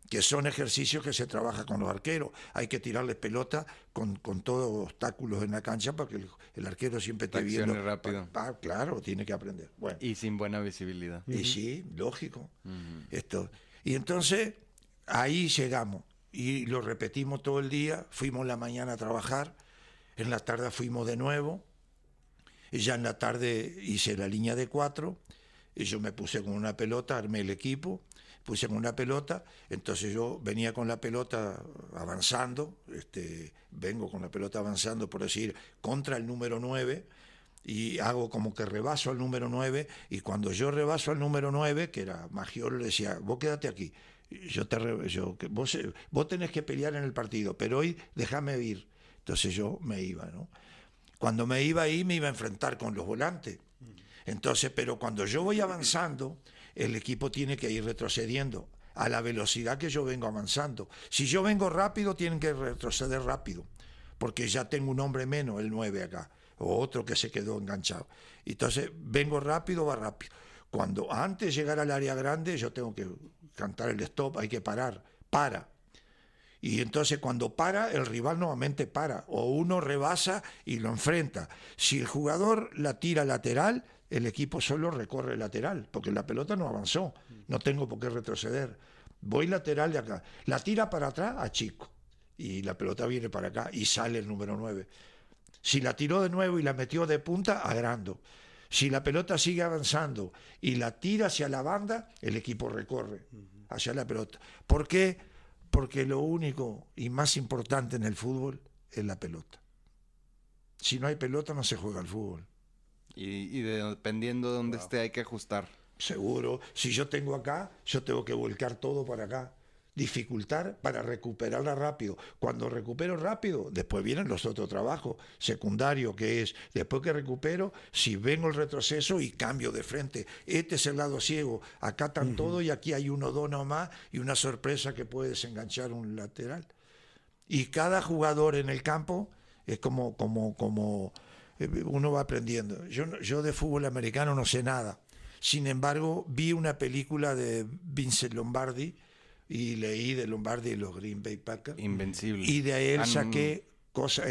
Que son ejercicios que se trabaja con los arqueros. Hay que tirarles pelota con todos obstáculos en la cancha para que el arquero siempre esté viendo. Rápido. Claro, tiene que aprender. Bueno. Y sin buena visibilidad. Y sí, lógico. Y entonces, ahí llegamos. Y lo repetimos todo el día. Fuimos la mañana a trabajar. En la tarde fuimos de nuevo, y ya en la tarde hice la línea de 4, y yo me puse con una pelota, armé el equipo, puse con una pelota, entonces yo venía con la pelota avanzando, vengo con la pelota avanzando, por decir, contra el número 9, y hago como que rebaso al número 9, y cuando yo rebaso al número 9, que era Maggiolo, le decía, vos quédate aquí, vos tenés que pelear en el partido, pero hoy déjame ir. Entonces yo me iba, ¿no? Cuando me iba ahí me iba a enfrentar con los volantes. Entonces, pero cuando yo voy avanzando, el equipo tiene que ir retrocediendo a la velocidad que yo vengo avanzando. Si yo vengo rápido, tienen que retroceder rápido, porque ya tengo un hombre menos, el 9 acá, o otro que se quedó enganchado. Entonces, vengo rápido, va rápido. Cuando antes de llegar al área grande, yo tengo que cantar el stop, hay que parar, para. Y entonces cuando para, el rival nuevamente para, o uno rebasa y lo enfrenta. Si el jugador la tira lateral, el equipo solo recorre lateral, porque la pelota no avanzó, no tengo por qué retroceder. Voy lateral de acá, la tira para atrás a Chico, y la pelota viene para acá y sale el número 9. Si la tiró de nuevo y la metió de punta, a Grando. Si la pelota sigue avanzando y la tira hacia la banda, el equipo recorre hacia la pelota. ¿Por qué? Porque lo único y más importante en el fútbol es la pelota. Si no hay pelota, no se juega el fútbol. Y dependiendo de dónde esté, hay que ajustar. Seguro. Si yo tengo acá, yo tengo que volcar todo para acá. dificultar para recuperarla rápido. Cuando recupero rápido, después vienen los otros trabajos secundarios, que es, después que recupero, si vengo el retroceso y cambio de frente. Este es el lado ciego, acá están todos y aquí hay uno, dos nomás, y una sorpresa que puede desenganchar un lateral. Y cada jugador en el campo es como uno va aprendiendo. Yo de fútbol americano no sé nada. Sin embargo, vi una película de Vince Lombardi y leí de Lombardi y los Green Bay Packers. Invencible. Y de él saqué cosas,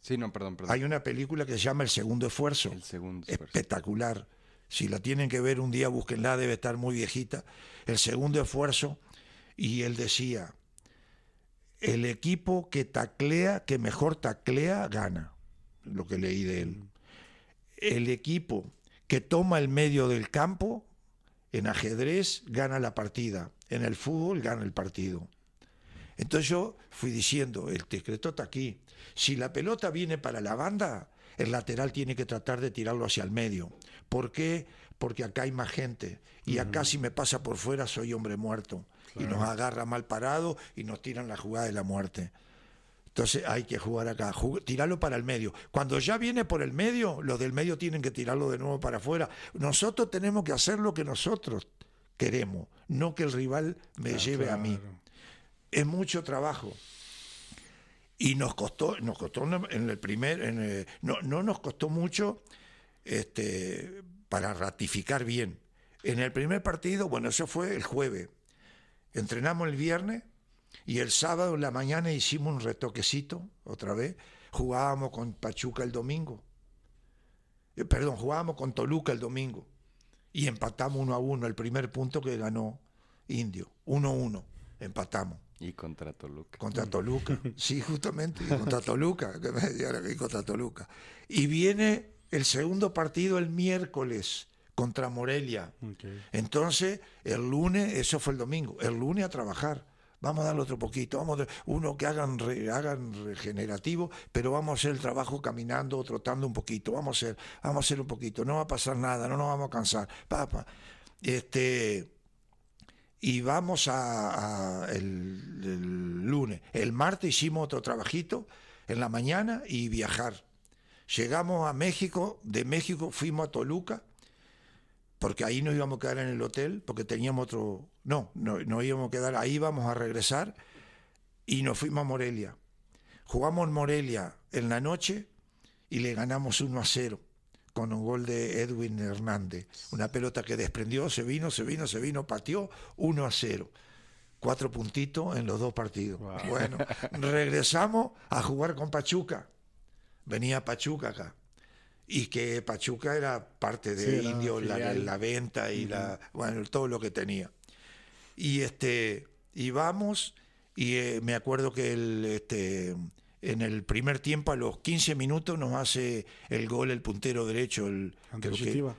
Sí, no, perdón. Hay una película que se llama El Segundo Esfuerzo. El Segundo Esfuerzo. Espectacular. Si la tienen que ver un día, búsquenla, debe estar muy viejita. El Segundo Esfuerzo. Y él decía, el equipo que taclea, que mejor taclea, gana. Lo que leí de él. El equipo que toma el medio del campo, en ajedrez, gana la partida. En el fútbol, gana el partido. Entonces yo fui diciendo, el secreto está aquí. Si la pelota viene para la banda, el lateral tiene que tratar de tirarlo hacia el medio. ¿Por qué? Porque acá hay más gente. Y acá si me pasa por fuera, soy hombre muerto. Claro. Y nos agarra mal parado y nos tiran la jugada de la muerte. Entonces hay que jugar acá, tirarlo para el medio. Cuando ya viene por el medio, los del medio tienen que tirarlo de nuevo para afuera. Nosotros tenemos que hacer lo que nosotros queremos, no que el rival me lleve a mí. Es mucho trabajo. Y nos costó en el primer, no nos costó mucho para ratificar bien. En el primer partido, bueno, eso fue el jueves. Entrenamos el viernes. Y el sábado en la mañana hicimos un retoquecito, otra vez. Jugábamos con Pachuca el domingo. Perdón, jugábamos con Toluca el domingo. Y empatamos 1-1, el primer punto que ganó Indio. 1-1, empatamos. Y contra Toluca. Contra Toluca, sí, justamente. Y contra Toluca, que me dijeron que contra Toluca. Y viene el segundo partido el miércoles contra Morelia. Okay. Entonces, el lunes, eso fue el domingo, el lunes a trabajar. Vamos a darle otro poquito, uno que hagan regenerativo, pero vamos a hacer el trabajo caminando, trotando un poquito, vamos a hacer un poquito, no va a pasar nada, no nos vamos a cansar, y vamos a el lunes. El martes hicimos otro trabajito en la mañana y viajar. Llegamos a México, de México fuimos a Toluca, porque ahí nos íbamos a quedar en el hotel, porque teníamos otro... No íbamos a quedar, ahí íbamos a regresar y nos fuimos a Morelia. Jugamos en Morelia en la noche y le ganamos 1-0 con un gol de Edwin Hernández. Una pelota que desprendió, se vino, pateó, 1-0. 4 puntitos en los dos partidos. Wow. Bueno, regresamos a jugar con Pachuca. Venía Pachuca acá. Y que Pachuca era parte de Indio, la venta y todo lo que tenía. Y íbamos y me acuerdo que en el primer tiempo, a los 15 minutos, nos hace el gol el puntero derecho. Chitiba.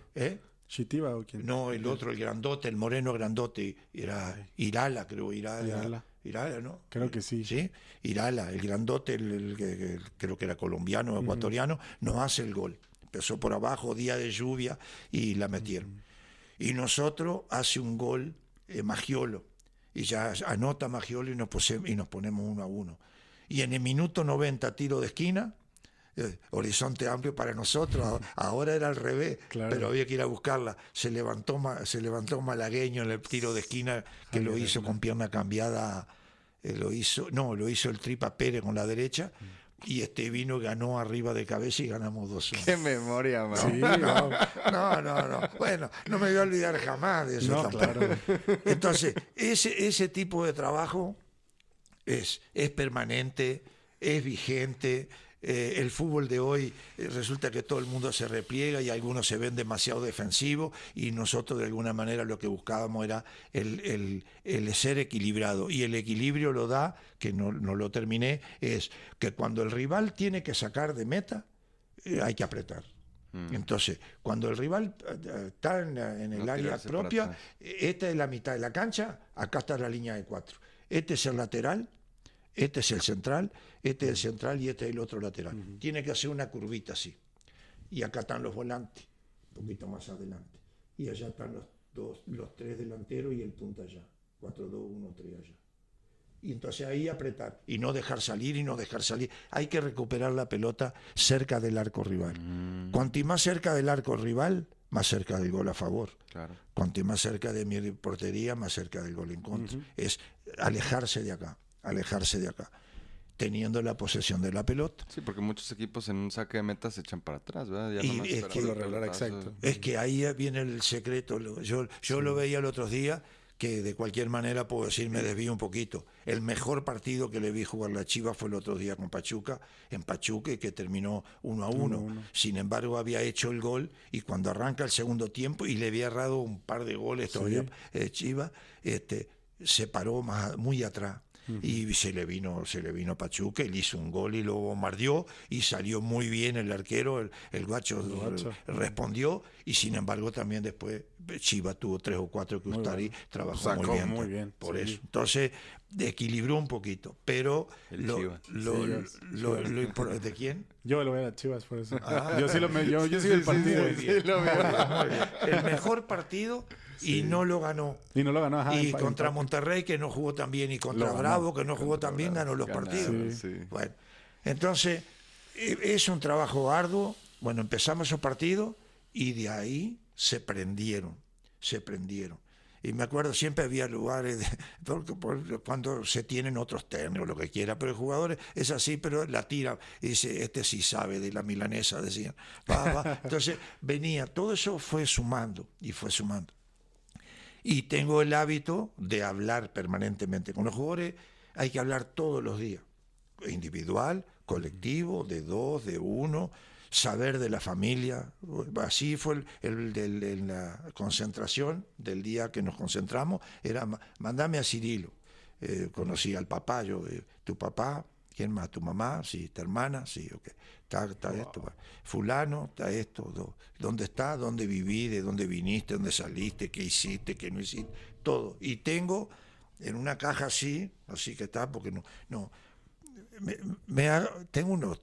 ¿Chitiba o quién? No, el otro, el grandote, el moreno grandote. Era Irala, creo. Irala, ¿no? Creo que sí. Sí, Irala, el grandote, el creo que era colombiano o ecuatoriano, nos hace el gol. Empezó por abajo, día de lluvia, y la metieron. Y nosotros hace un gol Maggiolo, y ya anota Maggiolo y nos ponemos 1-1. Y en el minuto 90, tiro de esquina, horizonte amplio para nosotros, ahora era al revés, claro, pero había que ir a buscarla. Se levantó Malagueño en el tiro de esquina, que lo hizo con pierna cambiada, lo hizo el Tripa Pérez con la derecha. Y vino, ganó arriba de cabeza y ganamos 2-1. ¡Qué memoria, man! Sí, no. Bueno, no me voy a olvidar jamás de eso. No, claro. Entonces, ese tipo de trabajo es permanente, es vigente. El fútbol de hoy resulta que todo el mundo se repliega y algunos se ven demasiado defensivos, y nosotros de alguna manera lo que buscábamos era el ser equilibrado, y el equilibrio lo da, que no lo terminé, es que cuando el rival tiene que sacar de meta, hay que apretar. Entonces, cuando el rival está en el área propia, esta es la mitad de la cancha, acá está la línea de 4, este es el lateral, este es el central, este es el central y este es el otro lateral. Tiene que hacer una curvita así. Y acá están los volantes, un poquito más adelante. Y allá están los tres delanteros y el punta allá. 4-2-1-3 allá. y entonces ahí apretar y no dejar salir y no dejar salir. Hay que recuperar la pelota cerca del arco rival. Cuanto más cerca del arco rival, más cerca del gol a favor. Claro. Cuanto más cerca de mi portería, más cerca del gol en contra. Es alejarse de acá, teniendo la posesión de la pelota. Sí, porque muchos equipos en un saque de meta se echan para atrás, ¿verdad? Ya y es, que ahí viene el secreto. Yo lo veía el otro día, que de cualquier manera puedo decir, me desvío un poquito. El mejor partido que le vi jugar la Chivas fue el otro día con Pachuca, en Pachuca, que terminó 1-1. Sin embargo, había hecho el gol, y cuando arranca el segundo tiempo, y le había errado un par de goles todavía, Chivas, se paró muy atrás. Y se le vino Pachuca, él hizo un gol y lo bombardeó, y salió muy bien el arquero, el guacho respondió, y sin embargo también después Chivas tuvo 3 o 4 que Ustari trabajó muy bien. Por eso. Entonces, equilibró un poquito, pero ¿de quién? Yo lo veo a Chivas por eso. Yo sí lo veo, yo sí el partido. El mejor partido. Y no lo ganó. Y no lo ganó, ajá, y contra Monterrey, que no jugó tan bien, y contra Bravo, que no jugó tan bien, ganó los partidos. Sí. Bueno, entonces, es un trabajo arduo. Bueno, empezamos esos partidos y de ahí se prendieron. Y me acuerdo, siempre había lugares, cuando se tienen otros términos, lo que quiera, pero el jugador es así, pero la tira, y dice, este sí sabe de la milanesa, decían. Entonces, venía, todo eso fue sumando. Y tengo el hábito de hablar permanentemente con los jugadores. Hay que hablar todos los días, individual, colectivo, de 2, de 1, saber de la familia. Así fue en la concentración del día que nos concentramos. Era, mandame a Cirilo. Conocí al papá, yo, tu papá, ¿quién más? ¿Tu mamá? Sí, ¿tu hermana? Sí, ok. Está esto. Fulano, está esto. ¿Dónde está? ¿Dónde viví? ¿De dónde viniste? ¿Dónde saliste? ¿Qué hiciste? ¿Qué no hiciste? Todo. Y tengo en una caja así que está, porque no. Tengo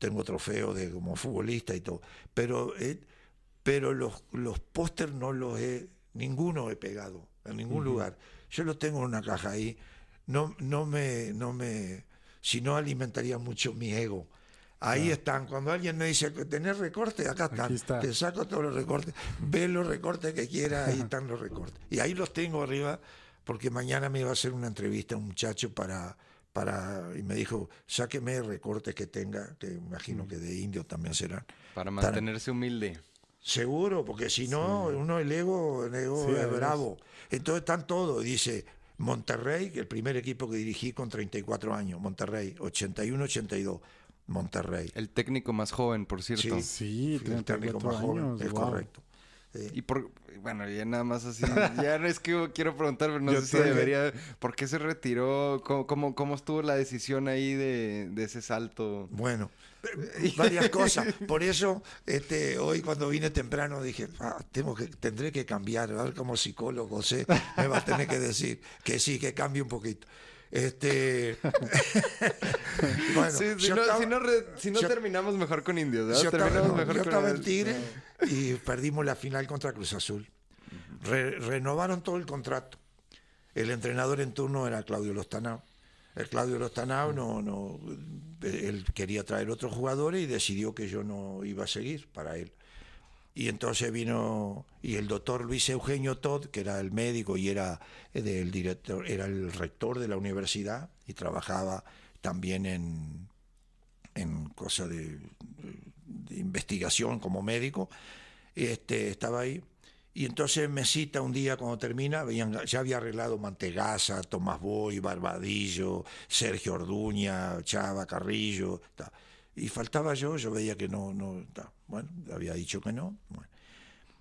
tengo trofeos de como futbolista y todo, pero los pósters no los he, ninguno he pegado, en ningún lugar. Yo los tengo en una caja ahí. Si no, alimentaría mucho mi ego. Ahí están. Cuando alguien me dice, ¿tenés recortes? Acá están. Está. Te saco todos los recortes. Ve los recortes que quieras, ahí están los recortes. Y ahí los tengo arriba, porque mañana me iba a hacer una entrevista a un muchacho y me dijo, sáqueme recortes que tenga, que imagino que de Indios también serán. Para mantenerse humilde. Seguro, porque si no, uno el ego es bravo. Entonces están todos, dice... Monterrey, el primer equipo que dirigí con 34 años, Monterrey, 81-82, Monterrey. El técnico más joven, por cierto. Sí, el técnico más joven, es correcto. Sí. Y ya nada más así, ya es que quiero preguntar, pero no sé si debería, ¿por qué se retiró? ¿Cómo estuvo la decisión ahí de ese salto? Bueno, varias cosas. Por eso, hoy cuando vine temprano dije, tendré que cambiar, ¿verdad? Como psicólogo, ¿sí? Me va a tener que decir que sí, que cambie un poquito. Si no, terminamos mejor con Indios, ¿verdad? Yo estaba en Tigre y perdimos la final contra Cruz Azul. Renovaron todo el contrato. El entrenador en turno era Claudio Lostanao. El Claudio Lostanao él quería traer otros jugadores y decidió que yo no iba a seguir para él. Y entonces vino, y el doctor Luis Eugenio Todd, que era el médico y era el rector de la universidad, y trabajaba también en cosas de investigación como médico, estaba ahí. Y entonces me cita un día cuando termina, ya había arreglado Mantegazza, Tomás Boy, Barbadillo, Sergio Orduña, Chava Carrillo, y faltaba yo veía que no bueno, había dicho que no. Bueno.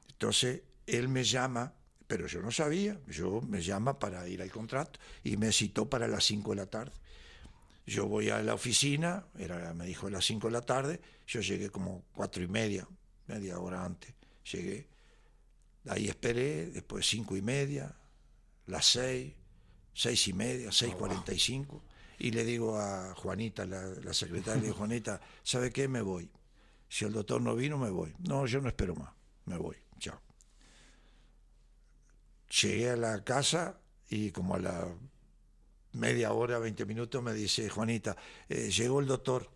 Entonces, él me llama, pero yo no sabía, me llama para ir al contrato y me citó para las 5 de la tarde. Yo voy a la oficina, me dijo a las 5 de la tarde, yo llegué como 4:30, media hora antes, llegué. Ahí esperé, después 5:30, las 6, 6:30, 6:45. Y le digo a Juanita, la secretaria, le digo, Juanita, ¿sabe qué? Me voy. Si el doctor no vino, me voy. No, yo no espero más. Me voy. Chao. Llegué a la casa y como a las media hora, 20 minutos, me dice, Juanita, llegó el doctor,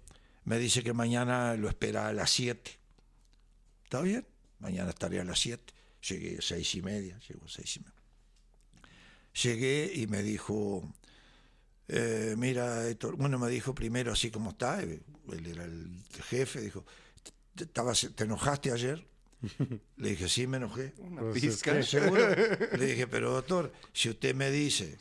me dice que mañana lo espera a las 7. ¿Está bien? Mañana estaré a las 7. Llegué a 6:30, llegó a 6:30. Llegué y me dijo, mira, Héctor, bueno, me dijo primero así como está, él era el jefe, dijo, ¿te enojaste ayer? Le dije, sí, me enojé. Una pizca. ¿Seguro? Le dije, pero doctor, si usted me dice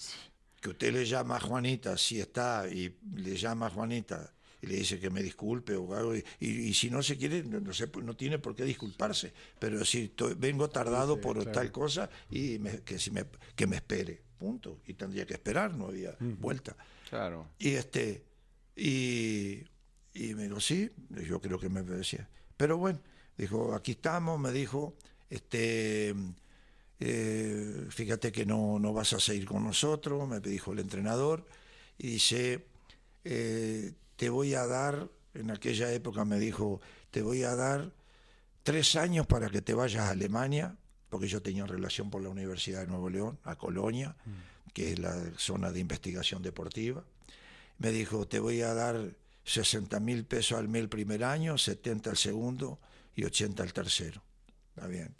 que usted le llama a Juanita, si está, y le llama a Juanita y le dice que me disculpe o algo, y si no se quiere, no tiene por qué disculparse, pero si vengo tardado, sí, por claro, tal cosa, y que me espere, punto. Y tendría que esperar, no había vuelta. Claro. Y y me dijo, sí, yo creo que me decía, pero bueno, dijo, aquí estamos, me dijo, fíjate que no vas a seguir con nosotros, me dijo el entrenador, y dice, te voy a dar, en aquella época me dijo, te voy a dar 3 años para que te vayas a Alemania, porque yo tenía relación por la Universidad de Nuevo León, a Colonia, que es la zona de investigación deportiva. Me dijo, te voy a dar 60.000 pesos al mes el primer año, 70 al segundo y 80 al tercero. Está bien.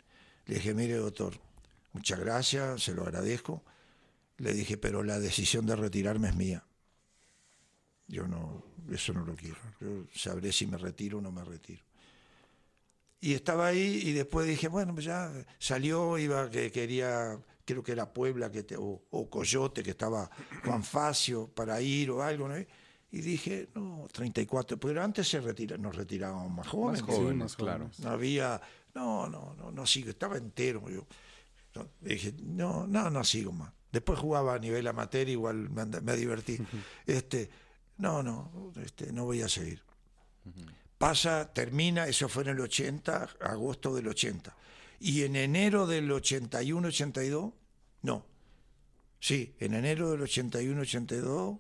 Le dije, mire, doctor, muchas gracias, se lo agradezco. Le dije, pero la decisión de retirarme es mía. Yo no, eso no lo quiero. Yo sabré si me retiro o no me retiro. Y estaba ahí y después dije, bueno, ya salió, iba, que quería, creo que era Puebla o Coyote, que estaba Juan Facio para ir o algo, ¿no? Y dije, no, 34, pero antes nos retirábamos más jóvenes. Más jóvenes, sí, más jóvenes, claro. No había, no sigo, estaba entero. Yo dije, no sigo más. Después jugaba a nivel amateur, igual me divertí. No voy a seguir. Pasa, termina, eso fue en el 80, agosto del 80. Y en enero del 81, 82, no. Sí, en enero del 81, 82...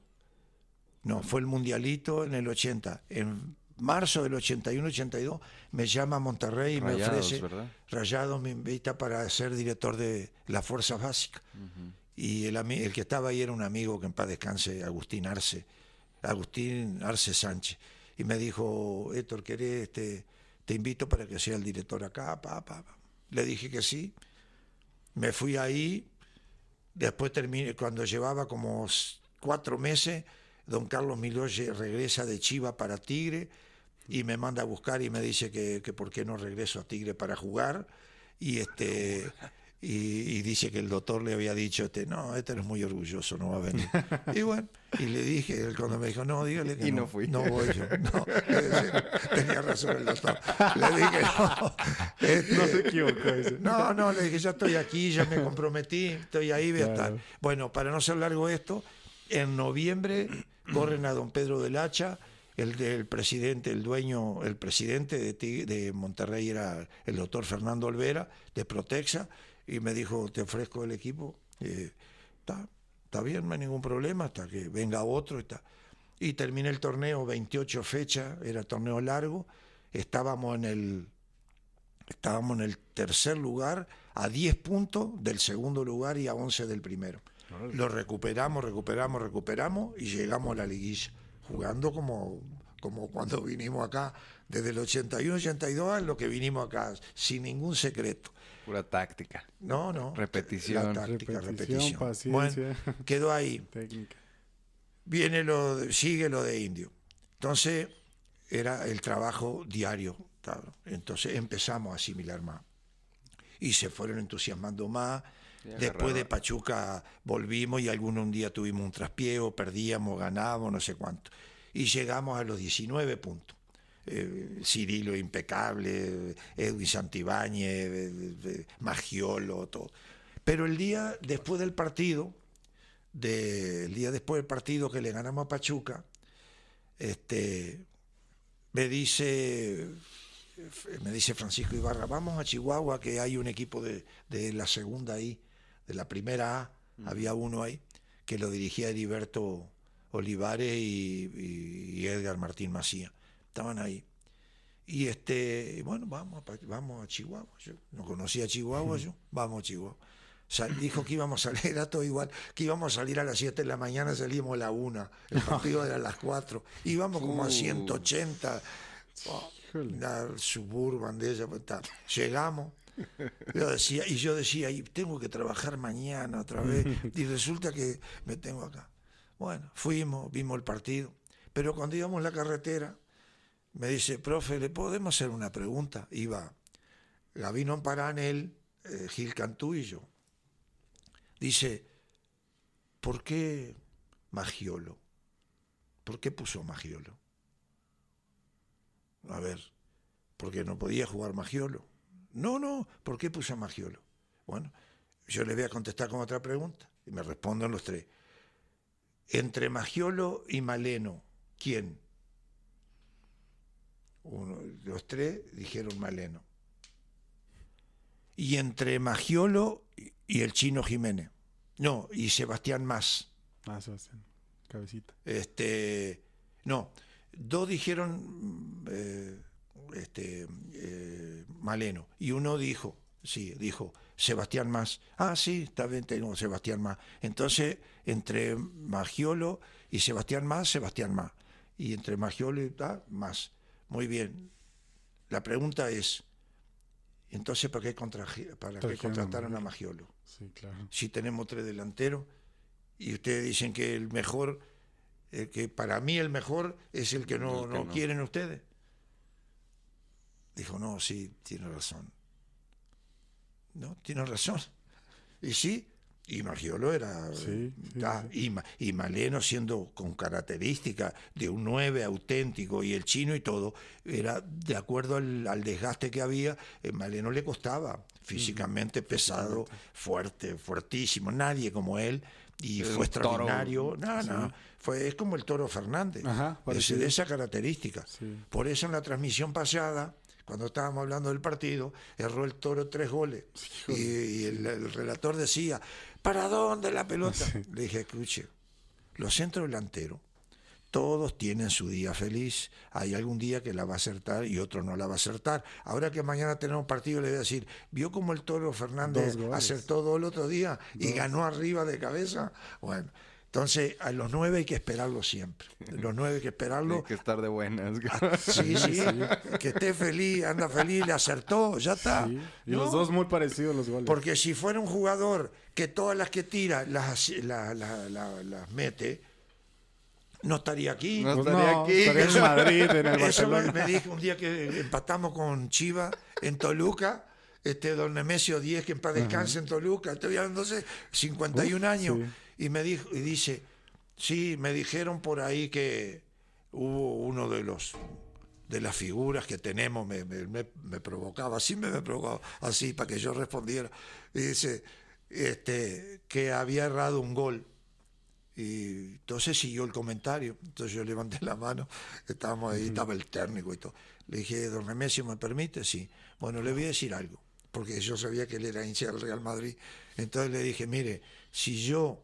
No, fue el mundialito en el 80. En marzo del 81-82 me llama Monterrey y Rayados, me ofrece, ¿verdad? Rayados me invita para ser director de las Fuerzas Básicas. Y el que estaba ahí era un amigo que en paz descanse, Agustín Arce Sánchez. Y me dijo, Héctor, ¿querés? Te invito para que sea el director acá. Le dije que sí. Me fui ahí. Después terminé, cuando llevaba como 4 meses... Don Carlos Miloye regresa de Chivas para Tigre y me manda a buscar y me dice que por qué no regreso a Tigre para jugar, y dice que el doctor le había dicho, no, este es muy orgulloso, no va a venir. Y bueno, y le dije, cuando me dijo, no, dígale que no fui. No voy yo. No, tenía razón el doctor. Le dije, no. No se equivocó. No, le dije, ya estoy aquí, ya me comprometí, estoy ahí, voy a estar. Bueno, para no ser largo esto, en noviembre corren a don Pedro del Hacha, el presidente, el dueño, el presidente de Monterrey era el doctor Fernando Olvera, de Protexa, y me dijo, te ofrezco el equipo, está bien, no hay ningún problema, hasta que venga otro. Y terminé el torneo, 28 fechas, era torneo largo, estábamos en el tercer lugar, a 10 puntos del segundo lugar y a 11 del primero. Lo recuperamos y llegamos a la liguilla, jugando como cuando vinimos acá, desde el 81-82 a lo que vinimos acá, sin ningún secreto. Pura táctica. No. Repetición. La táctica, repetición. Paciencia. Bueno, quedó ahí. Técnica. Sigue lo de Indio. Entonces, era el trabajo diario. ¿Tablo? Entonces empezamos a asimilar más. Y se fueron entusiasmando más. Después de Pachuca volvimos y un día tuvimos un traspiego, perdíamos, ganábamos, no sé cuánto. Y llegamos a los 19 puntos. Cirilo impecable, Edwin Santibáñez, Maggiolo, todo. Pero el día después del partido que le ganamos a Pachuca, me dice Francisco Ibarra, vamos a Chihuahua, que hay un equipo de la segunda ahí. De la primera A, había uno ahí, que lo dirigía Heriberto Olivares y Edgar Martín Macía. Estaban ahí. Y bueno, vamos a Chihuahua. Yo no conocía Chihuahua, vamos a Chihuahua. dijo que íbamos a salir, era todo igual, que íbamos a salir a las 7 de la mañana, salimos a la 1, el partido era a las 4, íbamos como a 180, la Suburban de ella, llegamos. Yo decía, y tengo que trabajar mañana otra vez, y resulta que me tengo acá. Bueno, fuimos, vimos el partido, pero cuando íbamos en la carretera, me dice, profe, ¿le podemos hacer una pregunta? Iba Gabino Paranel, Gil Cantú y yo. Dice, ¿por qué Maggiolo? ¿Por qué puso Maggiolo? A ver, porque no podía jugar Maggiolo. No, ¿por qué puso a Maggiolo? Bueno, yo le voy a contestar con otra pregunta y me responden los tres. Entre Maggiolo y Maleno, ¿quién? Los tres dijeron Maleno. Y entre Maggiolo y el Chino Jiménez. No, y Sebastián Más. Ah, Sebastián, cabecita. No, dos dijeron... Maleno, y uno dijo Sebastián Más. Ah, sí, está bien, tengo Sebastián Más. Entonces, entre Maggiolo y Sebastián Más, y entre Maggiolo y Más. Muy bien, la pregunta es, entonces, ¿para qué contrataron a Maggiolo? Sí, claro. Si tenemos tres delanteros y ustedes dicen que el mejor, que para mí el mejor es el que no quieren ustedes. Dijo, no, sí, tiene razón. No, tiene razón. Y sí, y Maggiolo era... Sí. Y Maleno, siendo con características de un 9 auténtico, y el Chino y todo, era de acuerdo al desgaste que había, Maleno le costaba. Físicamente pesado, fuerte, fuertísimo. Nadie como él. Y fue extraordinario. Es como el Toro Fernández. Ajá, de esa característica. Sí. Por eso en la transmisión pasada... Cuando estábamos hablando del partido, erró el Toro 3 goles. Y el relator decía, ¿para dónde la pelota? Le dije, escuche, los centros delanteros, todos tienen su día feliz. Hay algún día que la va a acertar y otro no la va a acertar. Ahora que mañana tenemos partido, le voy a decir, ¿vio cómo el Toro Fernández acertó todo el otro día y ganó arriba de cabeza? Bueno. Entonces, a los 9 hay que esperarlo siempre. Los 9 hay que esperarlo. Hay que estar de buenas. Sí. Que esté feliz, anda feliz, le acertó, ya está. Sí. Y los dos muy parecidos los goles. Porque si fuera un jugador que todas las que tira las mete, no estaría aquí. Estaría en Madrid, en el Barcelona. Eso me dijo un día que empatamos con Chivas en Toluca. Don Nemesio 10, que en paz descanse, en Toluca, estoy hablando de 51 años, sí. Y me dijo, y dice, sí, me dijeron por ahí que hubo uno de las figuras que tenemos, me provocaba, así me provocaba, así, para que yo respondiera, y dice, que había errado un gol. Y entonces siguió el comentario, entonces yo levanté la mano, estábamos ahí, estaba el técnico y todo. Le dije, don Nemesio, ¿me permite? Sí. Bueno, le voy a decir algo, porque yo sabía que él era hincha del Real Madrid. Entonces le dije, mire, si yo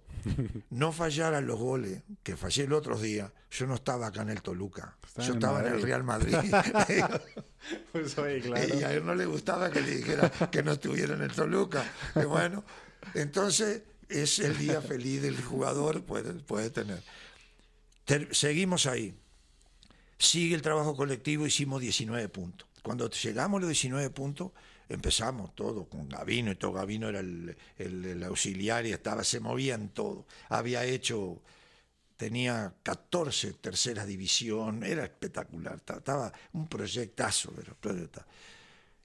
no fallara los goles que fallé el otro día, yo no estaba acá en el Toluca, yo estaba en el Real Madrid. Pues, oye, claro. Y a él no le gustaba que le dijera que no estuviera en el Toluca. Y bueno, entonces... Es el día feliz del jugador, puede tener. Seguimos ahí. Sigue el trabajo colectivo, hicimos 19 puntos. Cuando llegamos a los 19 puntos, empezamos todo con Gabino y todo. Gabino era el auxiliar y se movían todo. Tenía 14 terceras división, era espectacular. Estaba un proyectazo.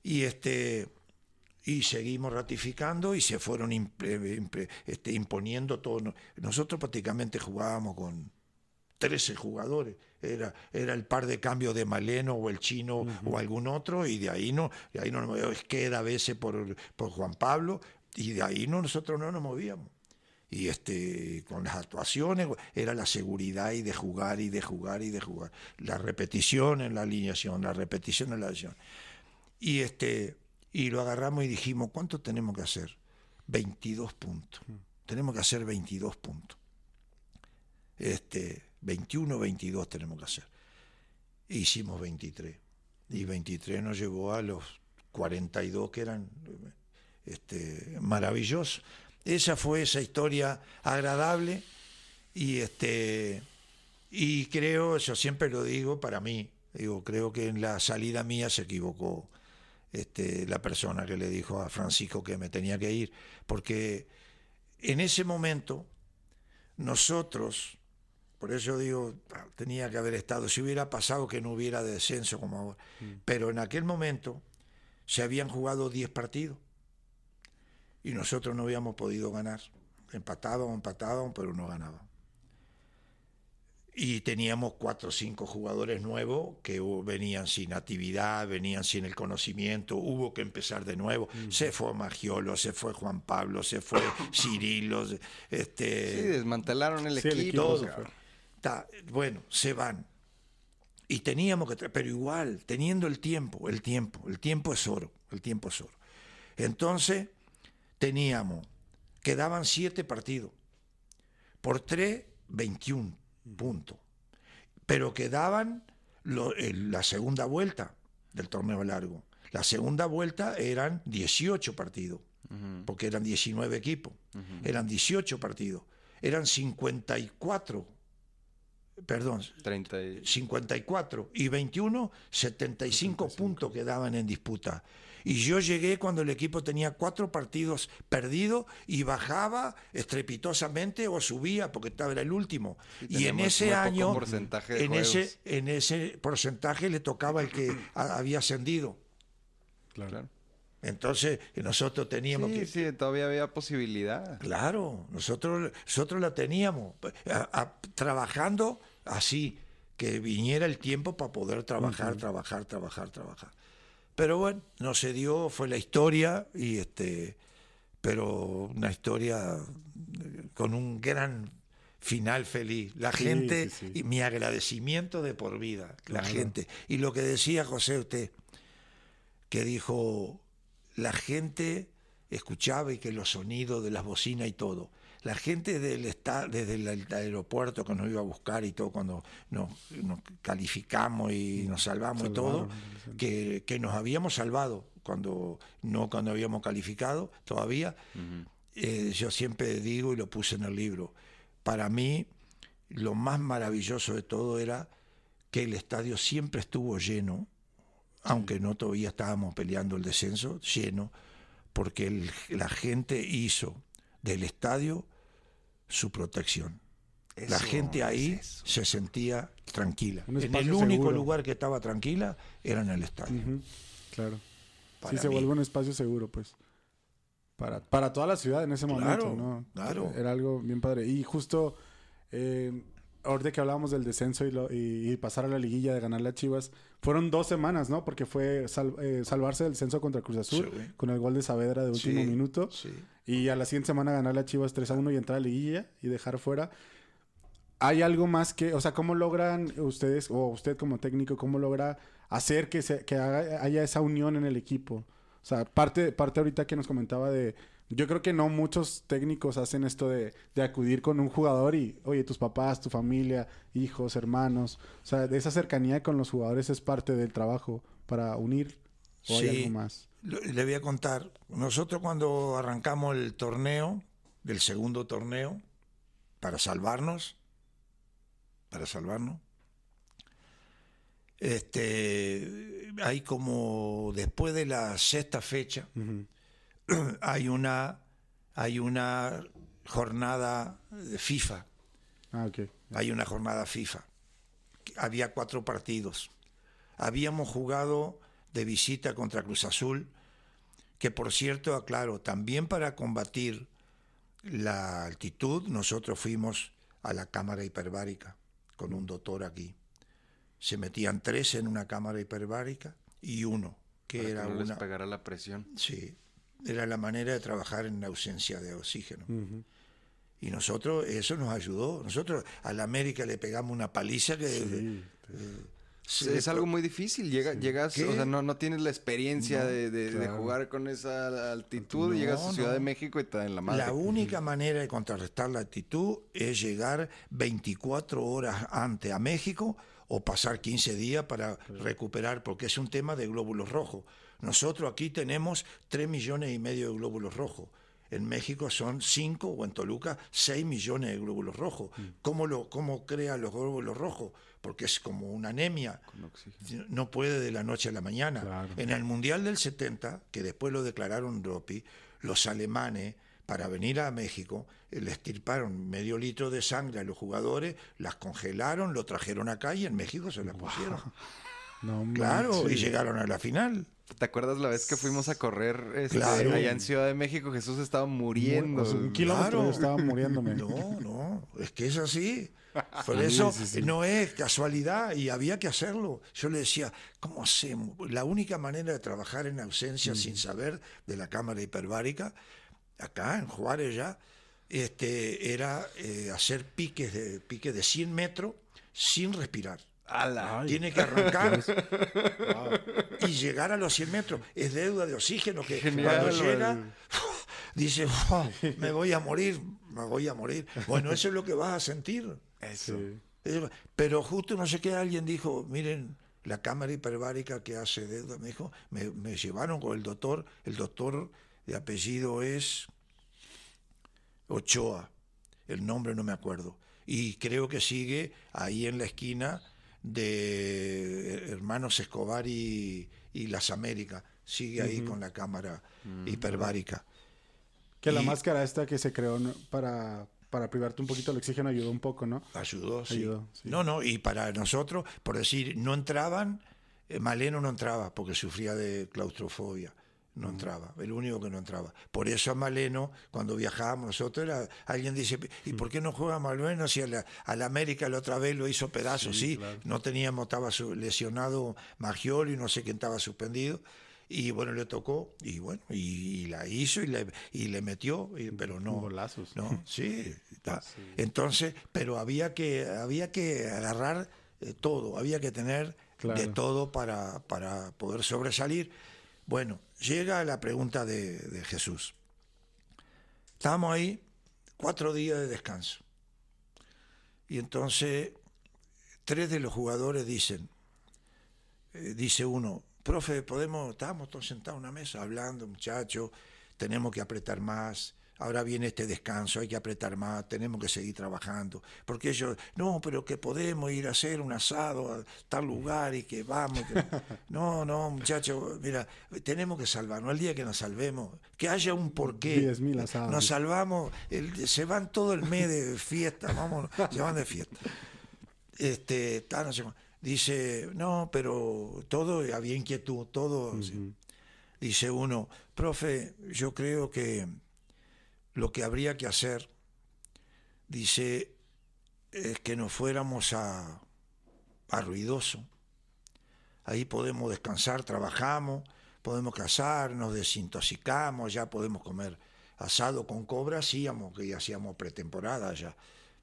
Y y seguimos ratificando y se fueron imponiendo todo. Nosotros prácticamente jugábamos con 13 jugadores. Era el par de cambios de Maleno o el Chino o algún otro, y de ahí no es que era a veces por Juan Pablo, y de ahí nosotros no nos movíamos. Y con las actuaciones era la seguridad y de jugar. La repetición en la alineación, Y y lo agarramos y dijimos, ¿cuánto tenemos que hacer? 22 puntos. Tenemos que hacer 22 puntos. 21, 22 tenemos que hacer. E hicimos 23. Y 23 nos llevó a los 42, que eran maravillosos. Esa fue esa historia agradable y creo, yo siempre lo digo, para mí, digo, creo que en la salida mía se equivocó la persona que le dijo a Francisco que me tenía que ir, porque en ese momento nosotros, por eso digo, tenía que haber estado, si hubiera pasado que no hubiera descenso como ahora, pero en aquel momento se habían jugado 10 partidos y nosotros no habíamos podido ganar, empatábamos, pero no ganábamos. Y teníamos 4 o 5 jugadores nuevos que venían sin actividad, venían sin el conocimiento, hubo que empezar de nuevo. Se fue Maggiolo, se fue Juan Pablo, se fue Cirilo. Sí, desmantelaron el equipo. El equipo todo. Bueno, se van. Y teníamos que... Pero igual, teniendo el tiempo es oro, Entonces, teníamos... Quedaban 7 partidos. Por 3, 21. Punto. Pero quedaban la segunda vuelta del torneo largo. La segunda vuelta eran 18 partidos, porque eran 19 equipos. Eran 18 partidos. Eran 54 y 21, 75 puntos quedaban en disputa. Y yo llegué cuando el equipo tenía 4 partidos perdidos y bajaba estrepitosamente o subía porque estaba el último. Y en ese año, en ese porcentaje le tocaba el que había ascendido. Claro. Entonces nosotros teníamos Sí, todavía había posibilidad. Claro, nosotros la teníamos, trabajando así, que viniera el tiempo para poder trabajar, trabajar. Pero bueno, no se dio, fue la historia, y pero una historia con un gran final feliz. La gente, y mi agradecimiento de por vida, la gente. Y lo que decía José, usted, que dijo, la gente escuchaba y que los sonidos de las bocinas y todo. La gente desde el aeropuerto que nos iba a buscar y todo, cuando nos calificamos y nos salvamos y todo, que nos habíamos salvado cuando habíamos calificado todavía. Yo siempre digo, y lo puse en el libro, para mí lo más maravilloso de todo era que el estadio siempre estuvo lleno, aunque no todavía estábamos peleando el descenso, lleno, porque la gente hizo del estadio su protección. La gente ahí se sentía tranquila. En el único lugar que estaba tranquila era en el estadio. Claro. Sí, se vuelve un espacio seguro, pues. Para toda la ciudad en ese momento, ¿no? Claro. Era algo bien padre. Y justo, ahorita que hablábamos del descenso y pasar a la liguilla de ganar las Chivas, fueron 2 semanas, ¿no? Porque fue salvarse del descenso contra Cruz Azul, con el gol de Saavedra de último minuto. Y a la siguiente semana ganar las Chivas 3-1 y entrar a la liguilla y dejar fuera. ¿Hay algo más que... O sea, cómo logran ustedes, o usted como técnico, cómo logra hacer que haya esa unión en el equipo? O sea, parte ahorita que nos comentaba de... Yo creo que no muchos técnicos hacen esto de acudir con un jugador y, oye, tus papás, tu familia, hijos, hermanos. O sea, de esa cercanía con los jugadores es parte del trabajo para unir, o hay algo más. Le voy a contar. Nosotros cuando arrancamos el torneo, del segundo torneo, para salvarnos, hay como después de la 6ª fecha, hay una jornada de FIFA. Hay una jornada FIFA. Había 4 partidos. Habíamos jugado de visita contra Cruz Azul, que por cierto, aclaro, también para combatir la altitud, nosotros fuimos a la cámara hiperbárica con un doctor aquí. Se metían 3 en una cámara hiperbárica y uno, que no les pegara la presión. Sí. Era la manera de trabajar en ausencia de oxígeno. Y nosotros, eso nos ayudó. Nosotros a la América le pegamos una paliza que... es algo muy difícil. Llegas, o sea, no tienes la experiencia de jugar con esa altitud. Llegas a Ciudad de México y te dan la madre. La única manera de contrarrestar la altitud es llegar 24 horas antes a México o pasar 15 días para recuperar, porque es un tema de glóbulos rojos. Nosotros aquí tenemos 3,5 millones de glóbulos rojos. en México son 5, o en Toluca 6 millones de glóbulos rojos. ¿Cómo crean los glóbulos rojos? Porque es como una anemia, no puede de la noche a la mañana. Claro. En el Mundial del 70, que después lo declararon doping, los alemanes, para venir a México, le extirparon medio litro de sangre a los jugadores, las congelaron, lo trajeron acá y en México se las pusieron. No, claro, manche. Y llegaron a la final. ¿Te acuerdas la vez que fuimos a correr claro, allá en Ciudad de México? Jesús estaba muriendo. Un kilómetro claro, estaba muriéndome. No, es que es así. Por eso sí. No es casualidad y había que hacerlo. Yo le decía, ¿cómo hacemos? La única manera de trabajar en ausencia sin saber de la cámara hiperbárica acá en Juárez ya, era hacer piques de 100 metros sin respirar. ¡Ala! Tiene que arrancar wow. Y llegar a los 100 metros. Es deuda de oxígeno que genial, cuando llega dice, oh, me voy a morir. Bueno, eso es lo que vas a sentir. Eso. Sí. Pero justo no sé qué, alguien dijo, miren, la cámara hiperbárica que hace deuda, me dijo, me llevaron con el doctor de apellido es Ochoa, el nombre no me acuerdo, y creo que sigue ahí en la esquina de Hermanos Escobar y Las Américas, sigue ahí con la cámara hiperbárica. Que la máscara esta que se creó para privarte un poquito el oxígeno ayudó un poco, ¿no? Ayudó, sí. No, y para nosotros, por decir, no entraban, Maleno no entraba porque sufría de claustrofobia. No entraba, el único que no entraba. Por eso a Maleno, cuando viajábamos nosotros, alguien dice, ¿y por qué no juega Maleno si a la América la otra vez lo hizo pedazos? Sí, claro. No teníamos, estaba lesionado Maggiolo y no sé quién estaba suspendido. Y bueno, le tocó, y bueno, y la hizo y le metió, pero no. Golazos. No, sí, sí. Entonces, pero había que agarrar todo, había que tener claro, de todo para poder sobresalir. Bueno, llega la pregunta de Jesús. Estábamos ahí 4 días de descanso. Y entonces 3 de los jugadores dicen, dice uno, profe, estábamos todos sentados en una mesa hablando, muchachos, tenemos que apretar más, ahora viene este descanso, hay que apretar más, tenemos que seguir trabajando. Porque ellos, no, pero que podemos ir a hacer un asado a tal lugar y que vamos. No, muchachos, mira, tenemos que salvarnos. El día que nos salvemos, que haya un porqué. 10,000 asados. Nos salvamos, se van todo el mes de fiesta, vamos, se van de fiesta. Dice, no, pero todo, había inquietud, todo. Sí. Dice uno, profe, yo creo que lo que habría que hacer, dice, es que nos fuéramos a Ruidoso. Ahí podemos descansar, trabajamos, podemos cazar, nos desintoxicamos, ya podemos comer asado con Cobra, hacíamos pretemporada ya.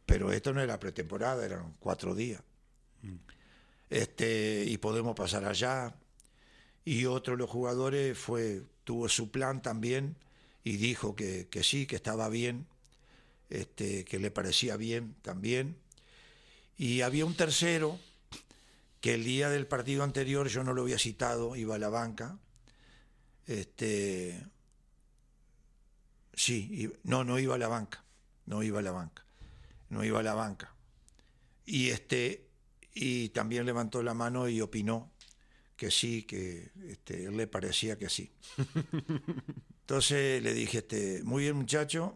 Pero esto no era pretemporada, eran 4 días. Y podemos pasar allá. Y otro de los jugadores tuvo su plan también, y dijo que sí, que estaba bien, que le parecía bien también. Y había un tercero que el día del partido anterior yo no lo había citado, iba a la banca. No iba a la banca. Y y también levantó la mano y opinó que sí, que él le parecía que sí. Entonces le dije, muy bien, muchacho,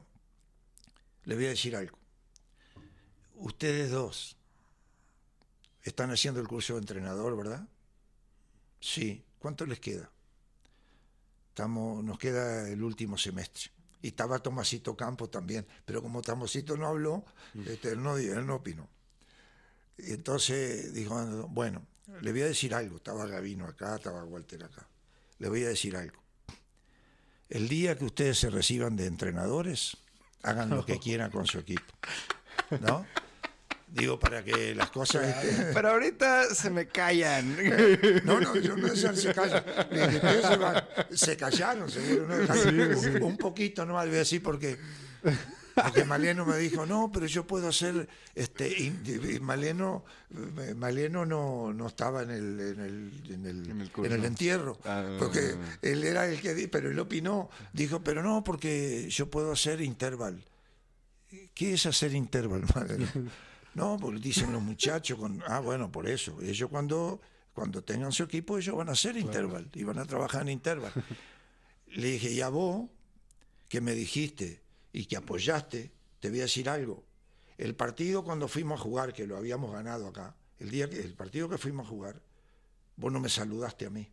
le voy a decir algo. Ustedes dos están haciendo el curso de entrenador, ¿verdad? Sí. ¿Cuánto les queda? Nos queda el último semestre. Y estaba Tomasito Campos también, pero como Tomasito no habló, él no opinó. Entonces dijo, bueno, le voy a decir algo. Estaba Gavino acá, estaba Walter acá. Le voy a decir algo. El día que ustedes se reciban de entrenadores, hagan lo que quieran con su equipo, ¿no? Digo, para que las cosas... Pero ahorita se me callan. No, yo no sé si se callan. Se callaron, seguro. ¿No? Un poquito nomás, voy a decir, porque Porque Maleno me dijo, no, pero yo puedo hacer... Maleno no estaba en el entierro, porque él era el que... Pero él opinó, dijo, pero no, porque yo puedo hacer interval. ¿Qué es hacer interval, Maleno? No, porque dicen los muchachos, bueno, por eso. Ellos cuando tengan su equipo, ellos van a hacer interval, y van a trabajar en interval. Le dije, y a vos, que me dijiste... y que apoyaste, te voy a decir algo. El partido cuando fuimos a jugar, que lo habíamos ganado acá, el partido que fuimos a jugar, vos no me saludaste a mí.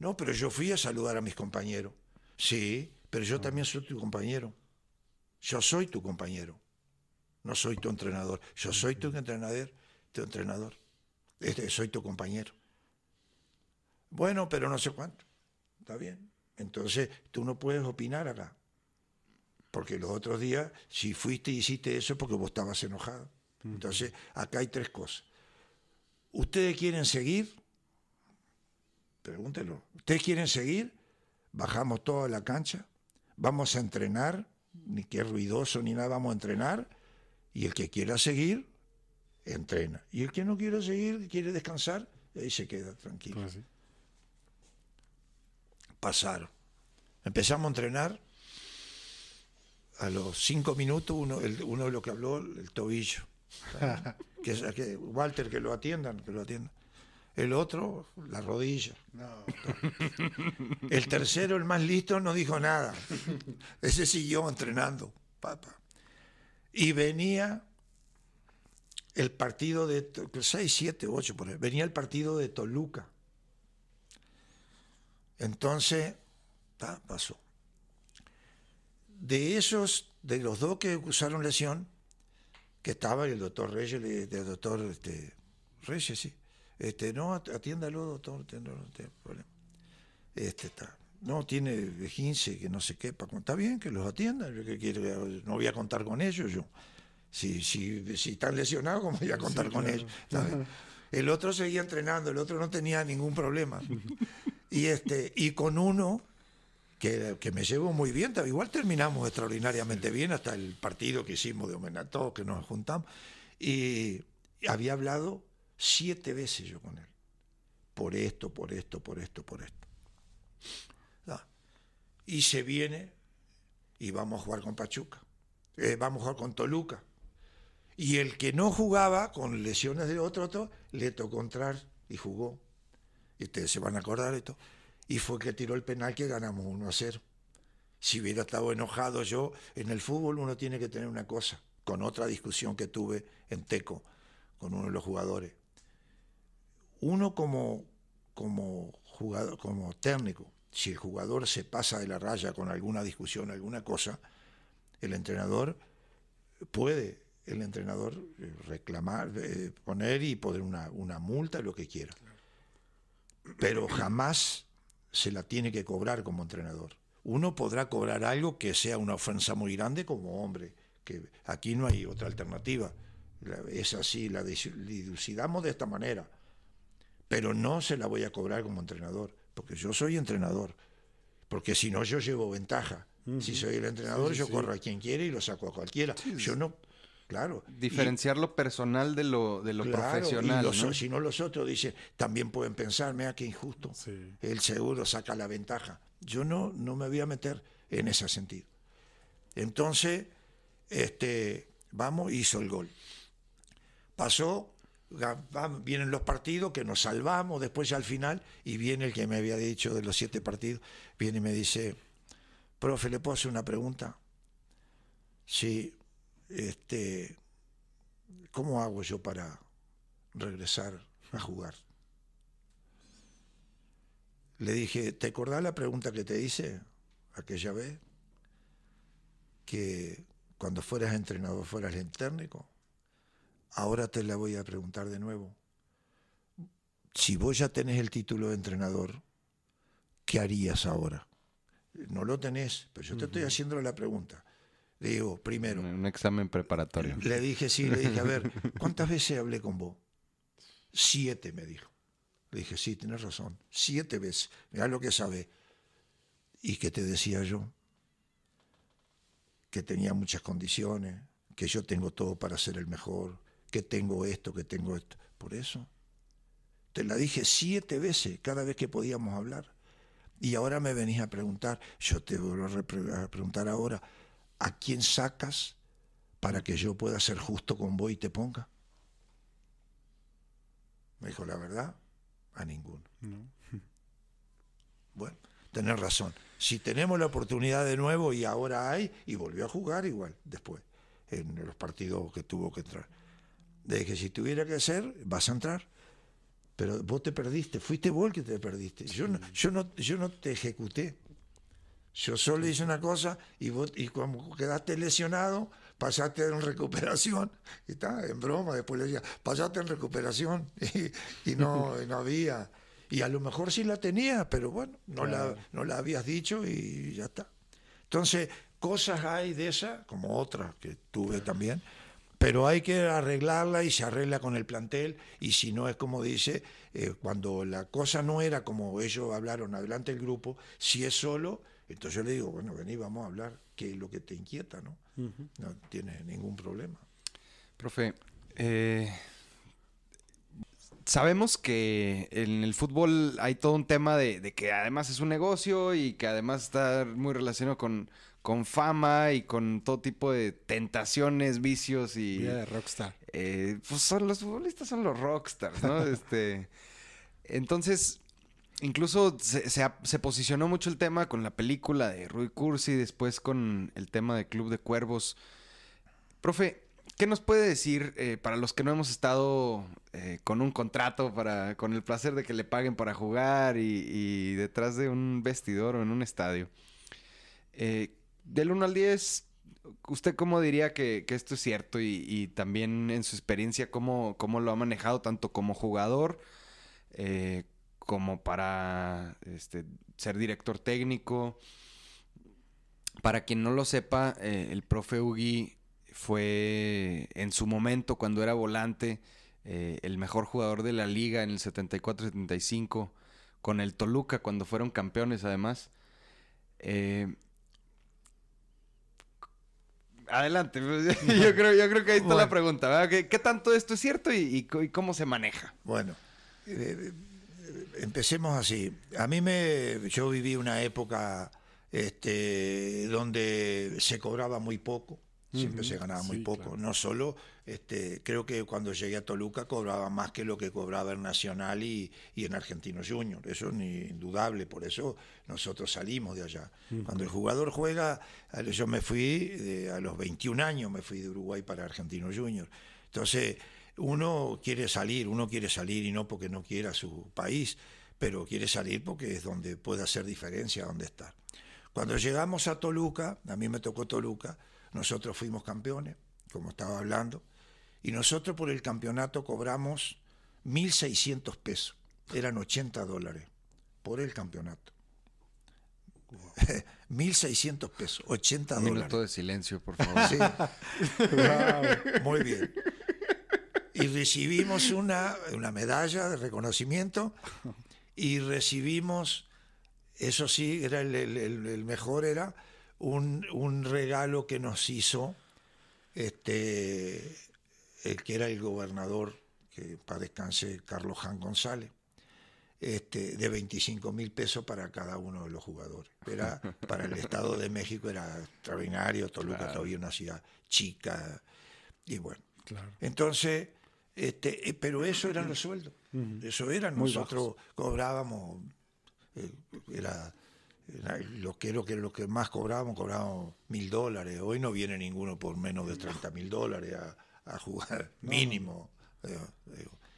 No, pero yo fui a saludar a mis compañeros. Sí, pero yo también soy tu compañero. Yo soy tu compañero. No soy tu entrenador. Yo soy tu entrenador. Soy tu compañero. Bueno, pero no sé cuánto. Está bien. Entonces, tú no puedes opinar acá. Porque los otros días, si fuiste y hiciste eso, porque vos estabas enojado. Entonces, acá hay tres cosas. ¿Ustedes quieren seguir? Pregúntelo. ¿Ustedes quieren seguir? Bajamos toda la cancha. Vamos a entrenar. Ni que es ruidoso ni nada, vamos a entrenar. Y el que quiera seguir, entrena. Y el que no quiera seguir, quiere descansar, ahí se queda tranquilo. Pues sí. Pasaron. Empezamos a entrenar. A los 5 minutos, uno de los que habló, el tobillo. Que Walter, que lo atiendan. El otro, la rodilla. No. El tercero, el más listo, no dijo nada. Ese siguió entrenando. Y venía el partido de 6, 7, 8, por ahí. Venía el partido de Toluca. Entonces, pasó. De los dos que acusaron lesión, que estaba el doctor Reyes, el doctor Reyes, sí. No, atiéndalo, doctor, no tiene problema. No, tiene 15, que no sé qué. Está bien, que los atiendan. No voy a contar con ellos yo. Si están lesionados, ¿cómo voy a contar con ellos? ¿Sabes? El otro seguía entrenando, el otro no tenía ningún problema. Y con uno que me llevo muy bien, igual terminamos extraordinariamente bien hasta el partido que hicimos de homenaje a todos, que nos juntamos, y había hablado 7 veces yo con él, por esto. Y se viene y vamos a jugar con Pachuca, vamos a jugar con Toluca, y el que no jugaba con lesiones de otro le tocó entrar y jugó. Y ustedes se van a acordar esto. Y fue que tiró el penal que ganamos 1-0. Si hubiera estado enojado yo, en el fútbol uno tiene que tener una cosa, con otra discusión que tuve en Teco con uno de los jugadores. Uno como jugador, como técnico, si el jugador se pasa de la raya con alguna discusión, alguna cosa, el entrenador puede reclamar, poner y poner una multa, lo que quiera. Pero jamás se la tiene que cobrar como entrenador. Uno podrá cobrar algo que sea una ofensa muy grande como hombre, que aquí no hay otra alternativa. Es así, la dilucidamos de esta manera. Pero no se la voy a cobrar como entrenador, porque yo soy entrenador. Porque si no, yo llevo ventaja. Si soy el entrenador, yo corro a quien quiere y lo saco a cualquiera. Yo no... Claro. Diferenciar lo personal de lo profesional. Y ¿no? Si no, los otros dicen, también pueden pensar, mira qué injusto. Sí. El seguro saca la ventaja. Yo no me voy a meter en ese sentido. Entonces, hizo el gol. Pasó, vienen los partidos que nos salvamos, después ya al final, y viene el que me había dicho de los 7 partidos, viene y me dice, profe, ¿le puedo hacer una pregunta? Sí. ¿Cómo hago yo para regresar a jugar? Le dije, ¿te acordás la pregunta que te hice aquella vez? Que cuando fueras entrenador fueras el técnico. Ahora te la voy a preguntar de nuevo. Si vos ya tenés el título de entrenador, ¿qué harías ahora? No lo tenés, pero yo te estoy haciendo la pregunta. Le digo, primero... Un examen preparatorio. Le dije, a ver, ¿cuántas veces hablé con vos? 7, me dijo. Le dije, sí, tenés razón, 7 veces. Mirá lo que sabés. ¿Y qué te decía yo? que tenía muchas condiciones, que yo tengo todo para ser el mejor, que tengo esto, que tengo esto. Por eso te la dije 7 veces cada vez que podíamos hablar. Y ahora me venís a preguntar, yo te vuelvo a preguntar ahora, ¿a quién sacas para que yo pueda ser justo con vos y te ponga? Me dijo, la verdad, a ninguno. No. Bueno, tenés razón. Si tenemos la oportunidad de nuevo, y ahora hay, y volvió a jugar igual después, en los partidos que tuvo que entrar. Le dije, si tuviera que hacer, vas a entrar. Pero vos te perdiste, fuiste vos el que te perdiste. Sí. Yo no te ejecuté. Yo solo hice una cosa y vos, y cuando quedaste lesionado, pasaste en recuperación. Y está en broma, después le decía, pasaste en recuperación y no había. Y a lo mejor sí la tenía, pero bueno, no la habías dicho y ya está. Entonces, cosas hay de esas, como otras que tuve también, pero hay que arreglarla y se arregla con el plantel. Y si no, es como dice, cuando la cosa no era como ellos hablaron adelante del grupo, si es solo, entonces yo le digo, bueno, vení, vamos a hablar, qué es lo que te inquieta, ¿no? Uh-huh. No tiene ningún problema. Profe, sabemos que en el fútbol hay todo un tema de que además es un negocio y que además está muy relacionado con fama y con todo tipo de tentaciones, vicios y... Vida de rockstar. Pues los futbolistas son los rockstars, ¿no? Entonces, incluso se posicionó mucho el tema con la película de Rui Cursi, después con el tema de Club de Cuervos. Profe, ¿qué nos puede decir para los que no hemos estado con un contrato, con el placer de que le paguen para jugar y detrás de un vestidor o en un estadio? Del 1 al 10, ¿usted cómo diría que esto es cierto? Y también en su experiencia, ¿cómo lo ha manejado tanto como jugador como para ser director técnico? Para quien no lo sepa, el profe Huguí fue en su momento, cuando era volante, el mejor jugador de la liga en el 74-75 con el Toluca, cuando fueron campeones además. Adelante, yo creo que ahí está la pregunta, ¿verdad? ¿Qué tanto esto es cierto y cómo se maneja? Bueno, empecemos así. Yo viví una época donde se cobraba muy poco. Siempre se ganaba muy poco. Claro. No solo, creo que cuando llegué a Toluca cobraba más que lo que cobraba en Nacional y en Argentinos Juniors. Eso es indudable, por eso nosotros salimos de allá. Uh-huh. Cuando el jugador juega, yo me fui, a los 21 años me fui de Uruguay para Argentinos Juniors. Entonces, uno quiere salir y no porque no quiera su país, pero quiere salir porque es donde puede hacer diferencia, donde estar. Cuando llegamos a Toluca, a mí me tocó Toluca, nosotros fuimos campeones, como estaba hablando, y nosotros por el campeonato cobramos 1.600 pesos. Eran $80 por el campeonato. Wow. 1.600 pesos, $80. Un minuto de silencio, por favor. Sí. Wow. Muy bien. Y recibimos una medalla de reconocimiento y recibimos, eso sí, era el mejor era... Un regalo que nos hizo el que era el gobernador, que para descanse, Carlos Jan González, de 25,000 pesos para cada uno de los jugadores. Era, para el Estado de México era extraordinario, Toluca todavía una ciudad chica, y bueno. Claro. Entonces, pero eso eran los sueldos. Uh-huh. Eso eran, nosotros cobrábamos, lo que más cobrábamos $1,000. Hoy no viene ninguno por menos de $30,000 a jugar, mínimo.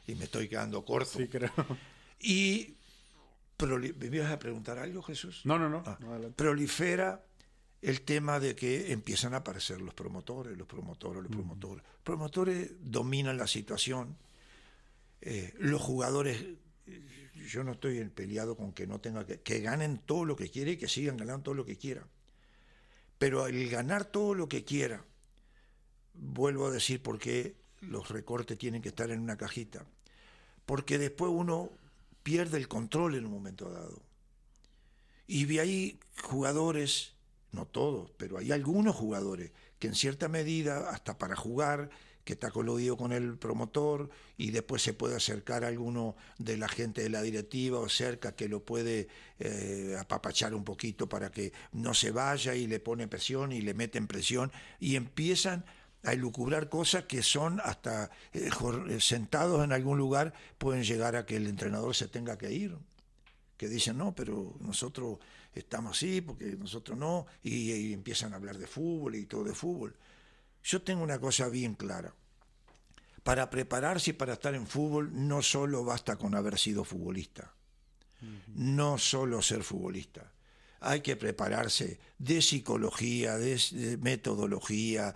Y me estoy quedando corto. Sí, creo. Pero, ¿me ibas a preguntar algo, Jesús? No. Prolifera el tema de que empiezan a aparecer los promotores. Los promotores dominan la situación. Los jugadores... Yo no estoy peleado con que no tenga que ganen todo lo que quiera y que sigan ganando todo lo que quieran. Pero el ganar todo lo que quiera, vuelvo a decir por qué los recortes tienen que estar en una cajita. Porque después uno pierde el control en un momento dado. Y vi ahí jugadores no todos, pero hay algunos jugadores que en cierta medida, hasta para jugar, que está coludido con el promotor y después se puede acercar a alguno de la gente de la directiva o cerca que lo puede apapachar un poquito para que no se vaya y le pone presión y le meten presión y empiezan a elucubrar cosas que son hasta sentados en algún lugar pueden llegar a que el entrenador se tenga que ir. Que dicen, no, pero nosotros estamos así, porque nosotros no, y empiezan a hablar de fútbol y todo de fútbol. Yo tengo una cosa bien clara. Para prepararse y para estar en fútbol, no solo basta con haber sido futbolista. No solo ser futbolista. Hay que prepararse de psicología, de metodología,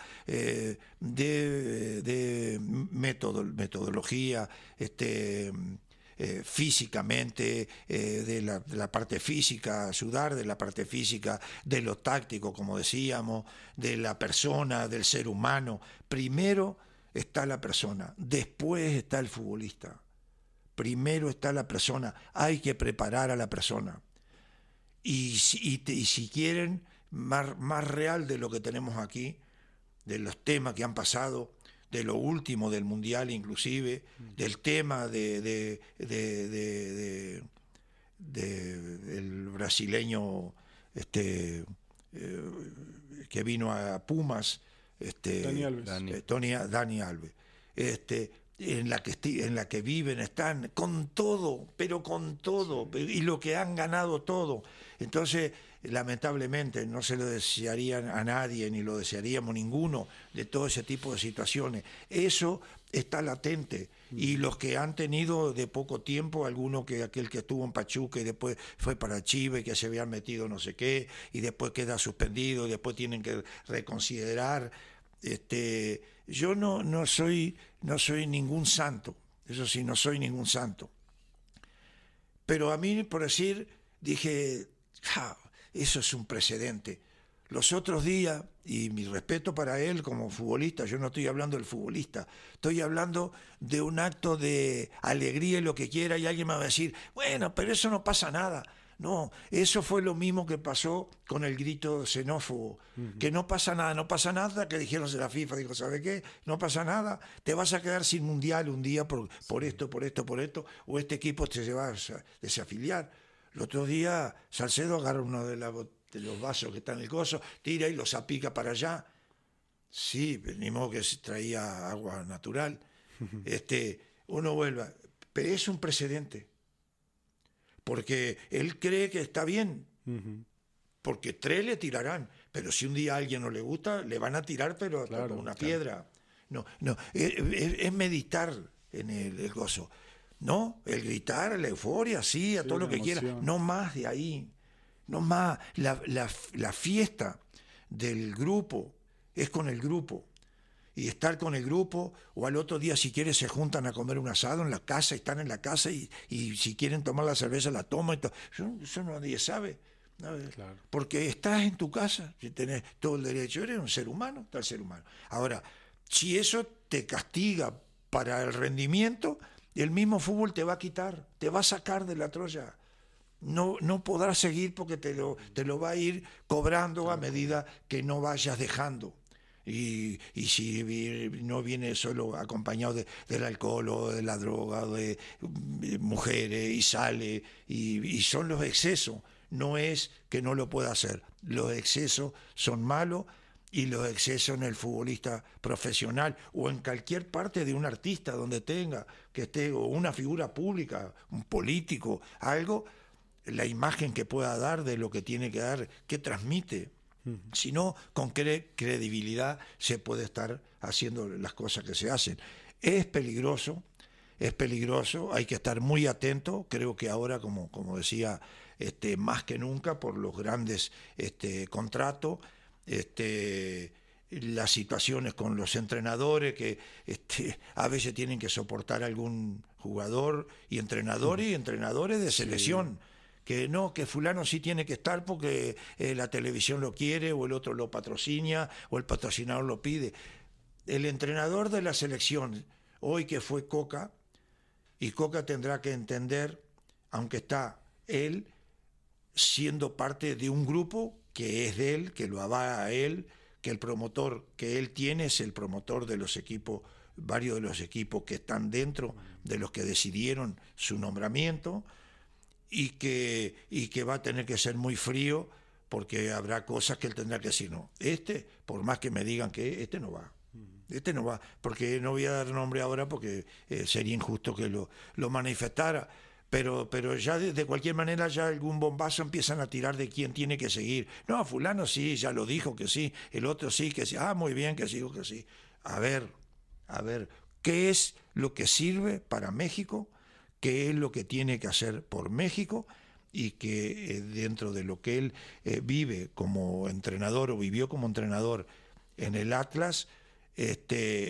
físicamente, de la parte física, sudar de la parte física, de lo táctico, como decíamos, de la persona, del ser humano. Primero está la persona, después está el futbolista. Primero está la persona, hay que preparar a la persona. Y si quieren, más real de lo que tenemos aquí, de los temas que han pasado, de lo último del Mundial inclusive, del tema del brasileño que vino a Pumas, Dani Alves, en la que viven, están con todo, pero con todo, y lo que han ganado todo. Entonces, lamentablemente, no se lo desearían a nadie, ni lo desearíamos ninguno, de todo ese tipo de situaciones. Eso está latente. Y los que han tenido de poco tiempo, alguno que aquel que estuvo en Pachuca y después fue para Chivas, que se habían metido no sé qué, y después queda suspendido, y después tienen que reconsiderar. Yo no soy ningún santo, eso sí, no soy ningún santo. Pero a mí, por decir, dije, ja, eso es un precedente. Los otros días, y mi respeto para él como futbolista, yo no estoy hablando del futbolista, estoy hablando de un acto de alegría y lo que quiera, y alguien me va a decir, bueno, pero eso no pasa nada. No, eso fue lo mismo que pasó con el grito xenófobo, que no pasa nada, que dijeron de la FIFA, dijo, ¿sabe qué? No pasa nada, te vas a quedar sin mundial un día por esto, o este equipo te va a desafiliar. El otro día Salcedo agarra uno de los vasos que está en el coso, tira y los apica para allá. Sí, ni modo que traía agua natural. Uno vuelva, pero es un precedente. Porque él cree que está bien, porque tres le tirarán, pero si un día a alguien no le gusta, le van a tirar, pero claro, con una piedra. No, es meditar en el gozo, ¿no? El gritar, la euforia, sí, a sí, todo lo que emoción. Quiera, no más de ahí, no más. La fiesta del grupo es con el grupo. Y estar con el grupo, o al otro día si quieren se juntan a comer un asado en la casa, están en la casa y si quieren tomar la cerveza la toman. Eso nadie sabe, ¿no? Claro. Porque estás en tu casa, si tenés todo el derecho, eres un ser humano, tal ser humano. Ahora, si eso te castiga para el rendimiento, el mismo fútbol te va a quitar, te va a sacar de la Troya. No podrás seguir porque te lo va a ir cobrando, claro, a medida que no vayas dejando. Y si no viene solo acompañado del alcohol o de la droga, de mujeres, y sale, y son los excesos. No es que no lo pueda hacer. Los excesos son malos, y los excesos en el futbolista profesional o en cualquier parte de un artista donde tenga, que esté, o una figura pública, un político, algo, la imagen que pueda dar de lo que tiene que dar, que transmite. Si no, con credibilidad se puede estar haciendo las cosas que se hacen. Es peligroso, hay que estar muy atento. Creo que ahora, como decía, más que nunca, por los grandes contratos, las situaciones con los entrenadores que a veces tienen que soportar algún jugador y entrenadores de selección. Sí. Que no, que fulano sí tiene que estar porque la televisión lo quiere, o el otro lo patrocina, o el patrocinador lo pide. El entrenador de la selección, hoy que fue Coca, y Coca tendrá que entender, aunque está él siendo parte de un grupo que es de él, que lo avala a él, que el promotor que él tiene es el promotor de los equipos, varios de los equipos que están dentro de los que decidieron su nombramiento, y que va a tener que ser muy frío porque habrá cosas que él tendrá que decir, no, por más que me digan que no va. Este no va, porque no voy a dar nombre ahora porque sería injusto que lo manifestara, pero ya de cualquier manera ya algún bombazo empiezan a tirar de quién tiene que seguir. No, fulano sí, ya lo dijo que sí, el otro sí, que sí, ah, muy bien, que sigo que sí. A ver, ¿qué es lo que sirve para México? ¿Qué es lo que tiene que hacer por México? Y que dentro de lo que él vive como entrenador o vivió como entrenador en el Atlas,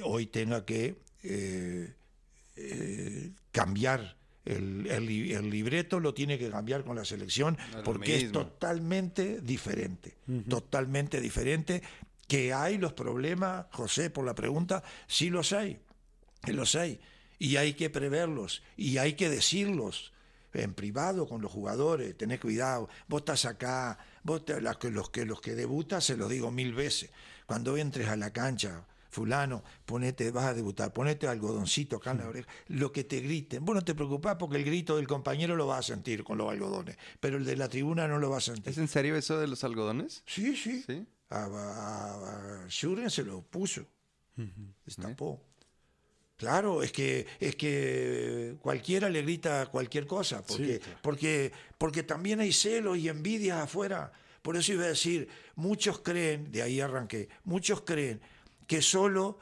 hoy tenga que cambiar el libreto, lo tiene que cambiar con la selección, porque es totalmente diferente. Que hay los problemas, José, por la pregunta, sí los hay, y hay que preverlos, y hay que decirlos en privado con los jugadores, tenés cuidado, vos estás acá, los que debutan se los digo 1000 veces, cuando entres a la cancha, fulano, vas a debutar, ponete algodoncito acá en la oreja, lo que te griten. Vos no te preocupás porque el grito del compañero lo vas a sentir con los algodones, pero el de la tribuna no lo vas a sentir. ¿Es en serio eso de los algodones? Sí. A Schuren se lo puso, destapó. Claro, es que cualquiera le grita cualquier cosa, porque también hay celos y envidias afuera. Por eso iba a decir, muchos creen, de ahí arranqué, muchos creen que solo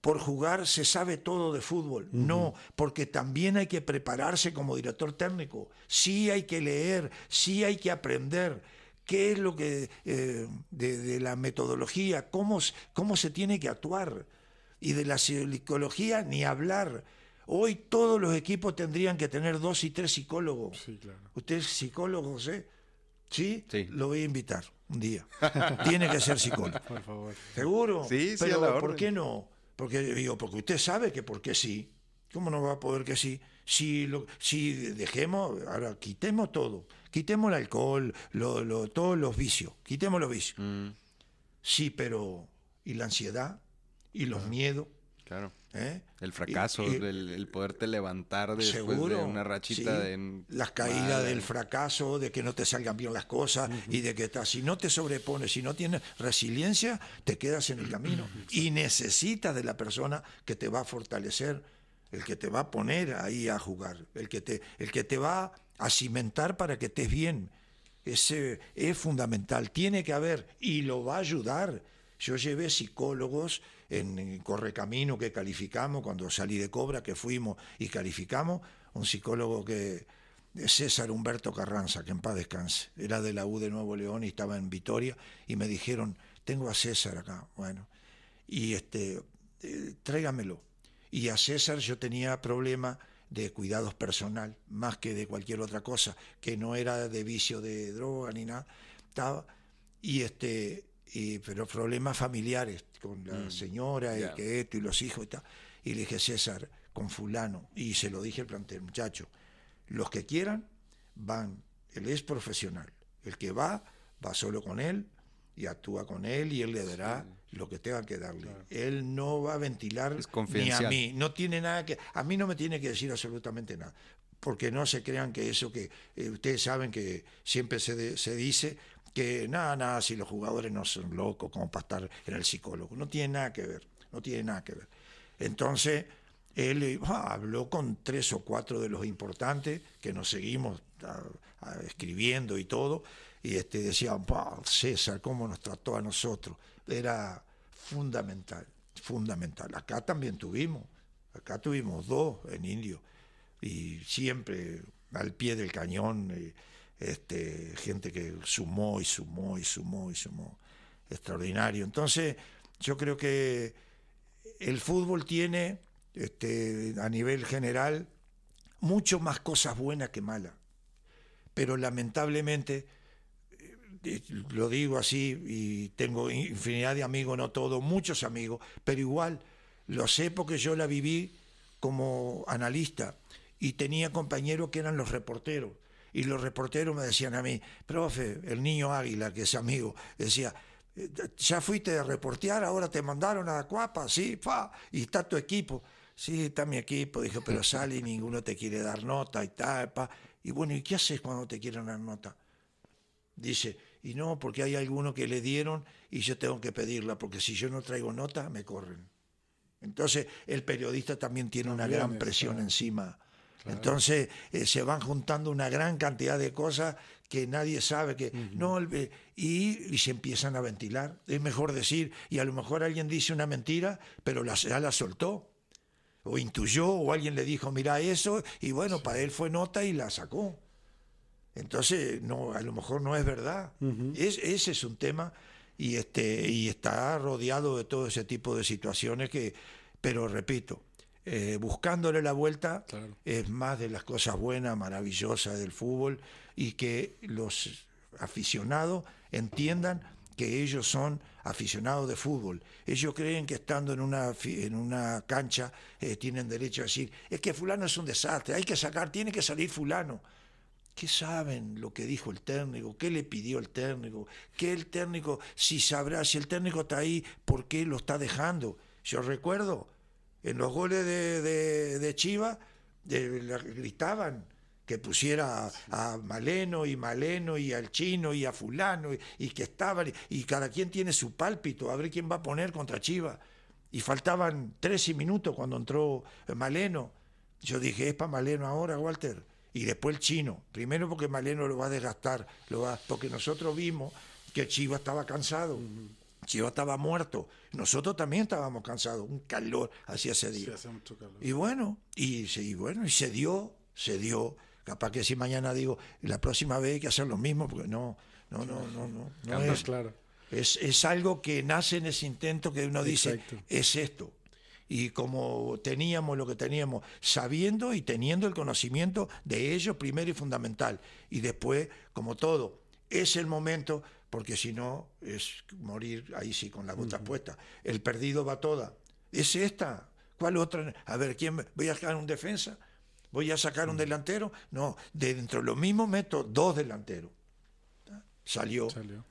por jugar se sabe todo de fútbol. No, porque también hay que prepararse como director técnico. Sí hay que leer, sí hay que aprender qué es lo que de la metodología, cómo se tiene que actuar. Y de la psicología ni hablar. Hoy todos los equipos tendrían que tener 2 y 3 psicólogos. Sí, claro. Usted es psicólogo, José. ¿Sí? Lo voy a invitar un día. Tiene que ser psicólogo. Por favor. ¿Seguro? Sí, pero sí, ¿por qué no? Porque usted sabe que porque sí. ¿Cómo no va a poder que sí? Si dejemos, ahora quitemos todo. Quitemos el alcohol, todos los vicios. Quitemos los vicios. Sí, pero ¿y la ansiedad? Y los miedos. Claro. El fracaso, el poderte levantar después de una rachita. Sí. Las caídas del fracaso, de que no te salgan bien las cosas, y de que si no te sobrepones, si no tienes resiliencia, te quedas en el camino. Y necesitas de la persona que te va a fortalecer, el que te va a poner ahí a jugar, el que te va a cimentar para que estés bien. Ese es fundamental. Tiene que haber, y lo va a ayudar. Yo llevé psicólogos en Correcamino, que calificamos, cuando salí de Cobra, que fuimos y calificamos, un psicólogo que César Humberto Carranza, que en paz descanse, era de la U de Nuevo León y estaba en Vitoria, y me dijeron, tengo a César acá, bueno, y tráigamelo. Y a César yo tenía problema de cuidados personal, más que de cualquier otra cosa, que no era de vicio de droga ni nada, estaba, pero problemas familiares con la señora, y que esto y los hijos y tal. Y le dije, César, con fulano, y se lo dije al plantel, muchacho, los que quieran van, él es profesional, el que va solo con él y actúa con él, y él le dará lo que tenga que darle. Claro. Él no va a ventilar ni a mí, no tiene nada que, a mí no me tiene que decir absolutamente nada, porque no se crean que eso que ustedes saben que siempre se dice, que nada, si los jugadores no son locos como para estar en el psicólogo, no tiene nada que ver. Entonces él habló con 3 o 4 de los importantes que nos seguimos escribiendo y todo, y decían, César, cómo nos trató a nosotros, era fundamental. Acá también tuvimos 2 en Indios, y siempre al pie del cañón, gente que sumó. Extraordinario. Entonces, yo creo que el fútbol tiene, a nivel general, mucho más cosas buenas que malas. Pero lamentablemente, lo digo así, y tengo infinidad de amigos, no todos, muchos amigos, pero igual, lo sé porque yo la viví como analista, y tenía compañeros que eran los reporteros. y los reporteros me decían a mí, profe, el niño Águila, que es amigo, decía, ya fuiste a reportear, ahora te mandaron a Cuapa, sí, pa, y está tu equipo. Sí, está mi equipo, dije, pero sale y ninguno te quiere dar nota y tal, pa. Y bueno, ¿y qué haces cuando te quieren dar nota? Dice, y no, porque hay alguno que le dieron y yo tengo que pedirla, porque si yo no traigo nota, me corren. Entonces, el periodista también tiene una gran presión encima. Claro. Entonces, se van juntando una gran cantidad de cosas que nadie sabe que no, y se empiezan a ventilar. Es mejor decir, y a lo mejor alguien dice una mentira, pero ya la soltó. O intuyó, o alguien le dijo, mirá eso, y bueno, sí, para él fue nota y la sacó. Entonces, no, a lo mejor no es verdad. Ese es un tema, y está rodeado de todo ese tipo de situaciones que, pero repito, buscándole la vuelta, claro, es más de las cosas buenas, maravillosas del fútbol, y que los aficionados entiendan que ellos son aficionados de fútbol. Ellos creen que estando en una cancha tienen derecho a decir, es que fulano es un desastre, hay que sacar, tiene que salir fulano. ¿Qué saben lo que dijo el técnico? ¿Qué le pidió el técnico? ¿Qué el técnico, si sabrá, si el técnico está ahí, por qué lo está dejando? Yo recuerdo, en los goles de Chivas gritaban que pusiera a Maleno y al Chino y a fulano y que estaban, y cada quien tiene su pálpito, a ver quién va a poner contra Chivas. Y faltaban 13 minutos cuando entró Maleno. Yo dije, es para Maleno ahora, Walter, y después el Chino. Primero porque Maleno lo va a desgastar, porque nosotros vimos que Chivas estaba cansado. Chivas estaba muerto, nosotros también estábamos cansados, un calor hacía ese día. Sí, hace mucho calor. Y bueno, y se dio. Capaz que si mañana digo, la próxima vez hay que hacer lo mismo, porque no es claro. Es algo que nace en ese intento que uno dice, exacto, es esto. Y como teníamos lo que teníamos, sabiendo y teniendo el conocimiento de ellos primero y fundamental. Y después, como todo, es el momento, porque si no es morir ahí sí con la bota puesta. El perdido va toda. ¿Es esta? ¿Cuál otra? A ver, ¿quién? ¿Voy a sacar un defensa? ¿Voy a sacar un delantero? No, dentro de lo mismo meto dos delanteros. Salió.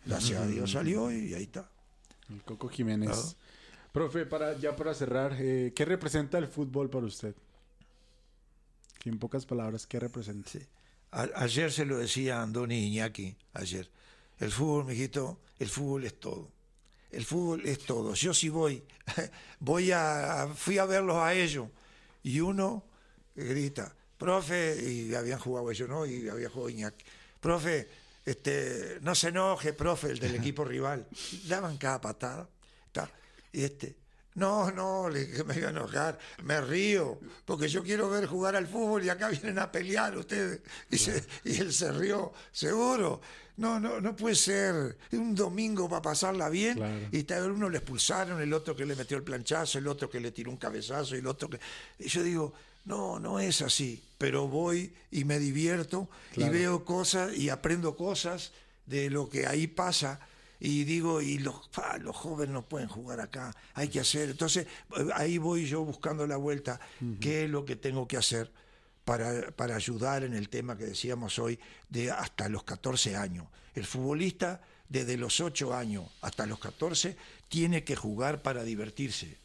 Gracias a Dios salió y ahí está. El Coco Jiménez. ¿No? Profe, para cerrar, ¿qué representa el fútbol para usted? Que en pocas palabras, ¿qué representa? Sí. Ayer se lo decía a Andoni Iñaki, ayer. El fútbol, mijito, el fútbol es todo. El fútbol es todo. Yo sí fui a verlos a ellos y uno grita, profe, y habían jugado ellos, ¿no? Y había jugado Iñaki. Profe, no se enoje, profe, el del equipo rival. Daban cada patada. No, me voy a enojar, me río, porque yo quiero ver jugar al fútbol y acá vienen a pelear ustedes. Y él se rió, seguro. No puede ser. Un domingo para pasarla bien, claro, y tal, uno le expulsaron, el otro que le metió el planchazo, el otro que le tiró un cabezazo, y el otro que... Y yo digo, no es así, pero voy y me divierto, claro, y veo cosas y aprendo cosas de lo que ahí pasa. Y digo, y los jóvenes no pueden jugar acá, hay que hacer. Entonces, ahí voy yo buscando la vuelta, qué es lo que tengo que hacer para ayudar en el tema que decíamos hoy, de hasta los 14 años. El futbolista, desde los 8 años hasta los 14, tiene que jugar para divertirse.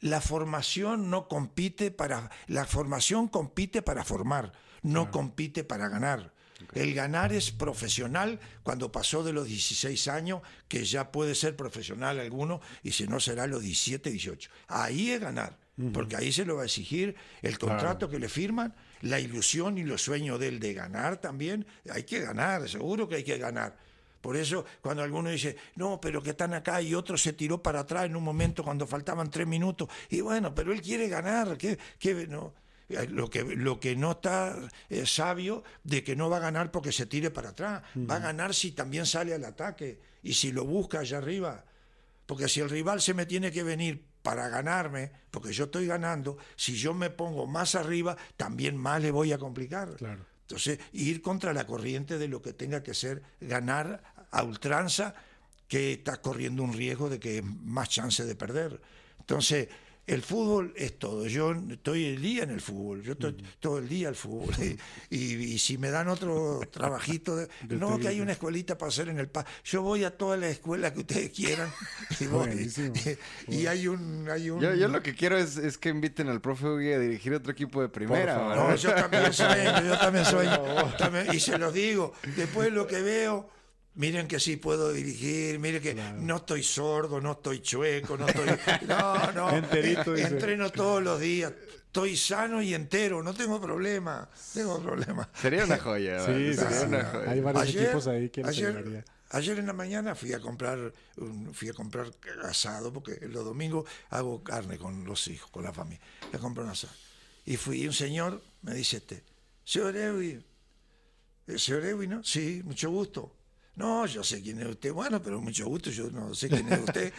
La formación no compite para... La formación compite para formar, no compite para ganar. Okay. El ganar es profesional cuando pasó de los 16 años, que ya puede ser profesional alguno, y si no será los 17, 18. Ahí es ganar, porque ahí se lo va a exigir el contrato que le firman, la ilusión y los sueños del de ganar también. Hay que ganar, seguro que hay que ganar. Por eso, cuando alguno dice, no, pero que están acá, y otro se tiró para atrás en un momento cuando faltaban 3 minutos, y bueno, pero él quiere ganar, ¿qué no? Lo que no está sabio de que no va a ganar porque se tire para atrás, va a ganar si también sale al ataque y si lo busca allá arriba, porque si el rival se me tiene que venir para ganarme, porque yo estoy ganando, si yo me pongo más arriba también más le voy a complicar, claro. Entonces ir contra la corriente de lo que tenga que ser ganar a ultranza, que estás corriendo un riesgo de que es más chance de perder. Entonces El fútbol es todo. Yo estoy el día en el fútbol. Yo estoy todo el día al fútbol. Y si me dan otro trabajito... no, que hay una escuelita para hacer en el... Yo voy a todas las escuelas que ustedes quieran. Y, hay un... Yo lo que quiero es que inviten al profe Hugo a dirigir otro equipo de primera. No, yo también sueño. Y se los digo. Después lo que veo... Miren que sí puedo dirigir, miren que no estoy sordo, no estoy chueco, no estoy... Enterito, entreno todos los días, estoy sano y entero, no tengo problema, Sería una joya. Sí, sería una joya. Hay varios equipos ahí que ayudaría. Ayer en la mañana fui a comprar asado, porque los domingos hago carne con los hijos, con la familia. Le compro un asado. Y fui, y un señor me dice, señor Eugui, ¿no? Sí, mucho gusto. No, yo sé quién es usted, bueno, pero mucho gusto, yo no sé quién es usted.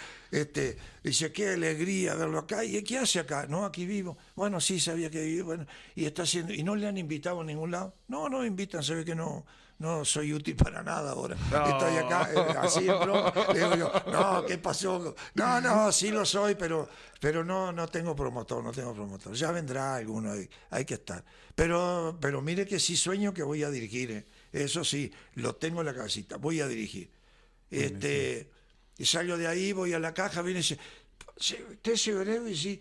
Dice, qué alegría verlo acá. ¿Y qué hace acá? No, aquí vivo. Bueno, sí, sabía que vivía, bueno. Y está haciendo, ¿y no le han invitado a ningún lado? No invitan, se ve que no soy útil para nada ahora. No. Estoy acá, así en broma. Le digo yo, no, ¿qué pasó? No, sí lo soy, pero no tengo promotor, Ya vendrá alguno, hay que estar. Pero mire que sí sueño que voy a dirigir, eso sí, lo tengo en la cabecita, voy a dirigir. Y salgo de ahí, voy a la caja, viene y dice, usted se breve, y sí,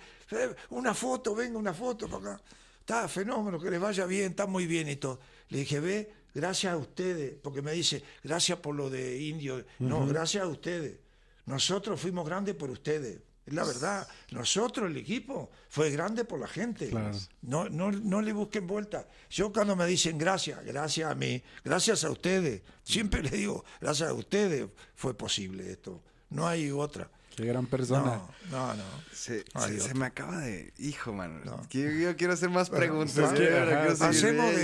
una foto para acá. Está fenómeno, que les vaya bien, está muy bien y todo. Le dije, ve, gracias a ustedes, porque me dice, gracias por lo de Indios. No, gracias a ustedes. Nosotros fuimos grandes por ustedes. Es la verdad, nosotros, el equipo, fue grande por la gente. Claro. No le busquen vuelta. Yo cuando me dicen gracias a mí, gracias a ustedes, siempre les digo, gracias a ustedes fue posible esto. No hay otra. Qué gran persona. No. Se me acaba de... Hijo, mano. No. Yo quiero hacer más preguntas. Hacemos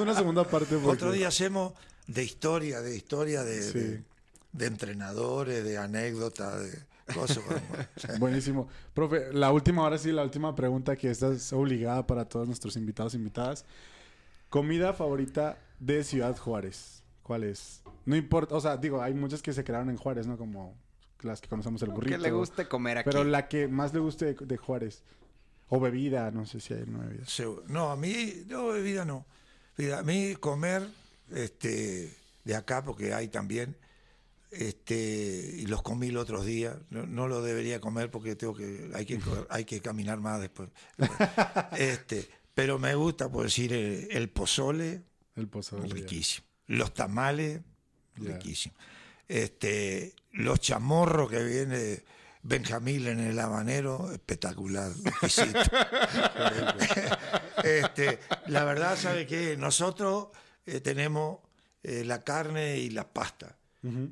una segunda parte. Porque... Otro día hacemos de historia de entrenadores, de anécdotas, de cosas. Buenísimo. Profe, la última pregunta, que esta es obligada para todos nuestros invitados e invitadas. Comida favorita de Ciudad Juárez. ¿Cuál es? No importa, o sea, digo, hay muchas que se crearon en Juárez, ¿no? Como las que conocemos, el burrito. Que le guste comer aquí. Pero la que más le guste de Juárez. O bebida, no sé si hay una bebida. No, a mí, bebida no. A mí comer, de acá, porque hay también... y los comí los otros días, no lo debería comer porque hay que caminar más después. Pero me gusta, por decir, el pozole, riquísimo, los tamales, riquísimo, los chamorros que viene Benjamín en el habanero, espectacular, exquisito. La verdad, ¿sabe qué? Nosotros tenemos la carne y la pasta.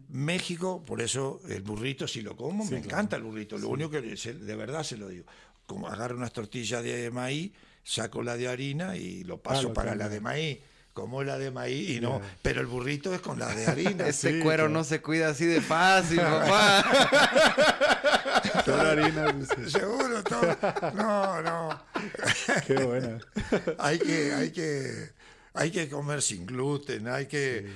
México, por eso el burrito, si lo como, me encanta el burrito. Lo único que de verdad se lo digo, como agarro unas tortillas de maíz, saco la de harina y lo paso para la de maíz, como la de maíz y no, pero el burrito es con la de harina. Cuero no se cuida así de fácil, papá. Toda harina, seguro, todo. No. Qué buena. Hay que comer sin gluten,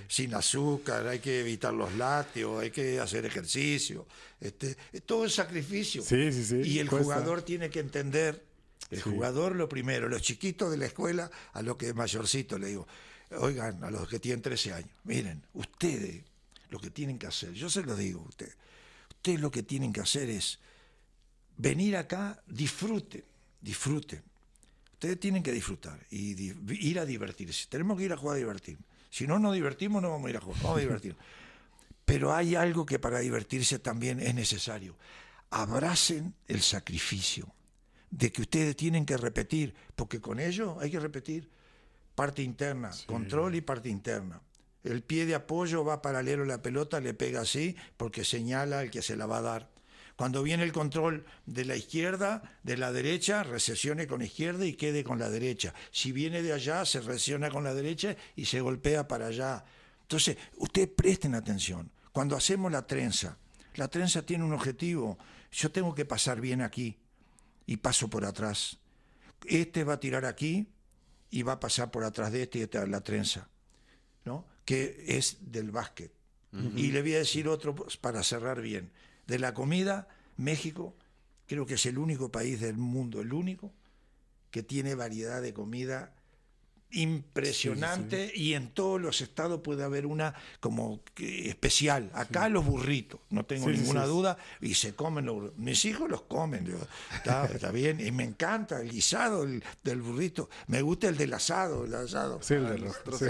sin azúcar, hay que evitar los lácteos, hay que hacer ejercicio. Todo es sacrificio. Sí. Y el jugador tiene que entender, jugador lo primero, los chiquitos de la escuela, a los que mayorcito le digo, oigan, a los que tienen 13 años, miren, ustedes lo que tienen que hacer, yo se lo digo a ustedes, ustedes lo que tienen que hacer es venir acá, disfruten. Ustedes tienen que disfrutar y ir a divertirse. Tenemos que ir a jugar a divertir. Si no nos divertimos, no vamos a ir a jugar. Vamos a divertirnos. Pero hay algo que para divertirse también es necesario. Abracen el sacrificio de que ustedes tienen que repetir, porque con ello hay que repetir parte interna, control y parte interna. El pie de apoyo va paralelo a la pelota, le pega así porque señala al que se la va a dar. Cuando viene el control de la izquierda, de la derecha, recesione con la izquierda y quede con la derecha. Si viene de allá, se recesiona con la derecha y se golpea para allá. Entonces, ustedes presten atención. Cuando hacemos la trenza tiene un objetivo. Yo tengo que pasar bien aquí y paso por atrás. Este va a tirar aquí y va a pasar por atrás de este y esta la trenza, ¿no? Que es del básquet. Y le voy a decir otro para cerrar bien. De la comida, México, Creo que es el único país del mundo, el único, que tiene variedad de comida impresionante, sí, sí. Y en todos los estados puede haber una como especial. Acá sí. Los burritos, no tengo ninguna duda, y se comen los burritos. Mis hijos los comen, digo, está bien, y me encanta el guisado del burrito, me gusta el del asado, Sí, el de los trozos,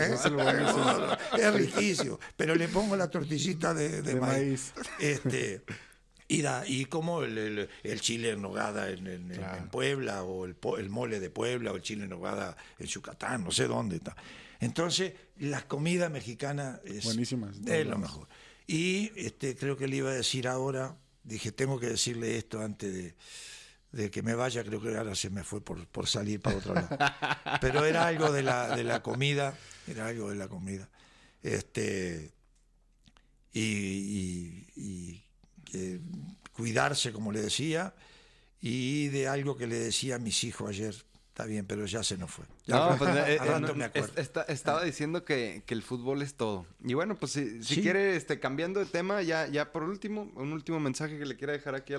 es riquísimo, pero le pongo la tortillita de maíz. Y como el chile en nogada en Puebla, o el mole de Puebla, o el chile en nogada en Yucatán, no sé dónde está. Entonces, la comida mexicana es buenísima, es lo mejor. Y creo que le iba a decir ahora, dije, tengo que decirle esto antes de que me vaya, creo que ahora se me fue por salir para otro lado. Pero era algo de la comida, cuidarse, como le decía, y de algo que le decía a mis hijos ayer, está bien, pero ya se nos fue. Estaba diciendo que el fútbol es todo. Y bueno, pues si quiere, cambiando de tema, ya por último, un último mensaje que le quiera dejar aquí a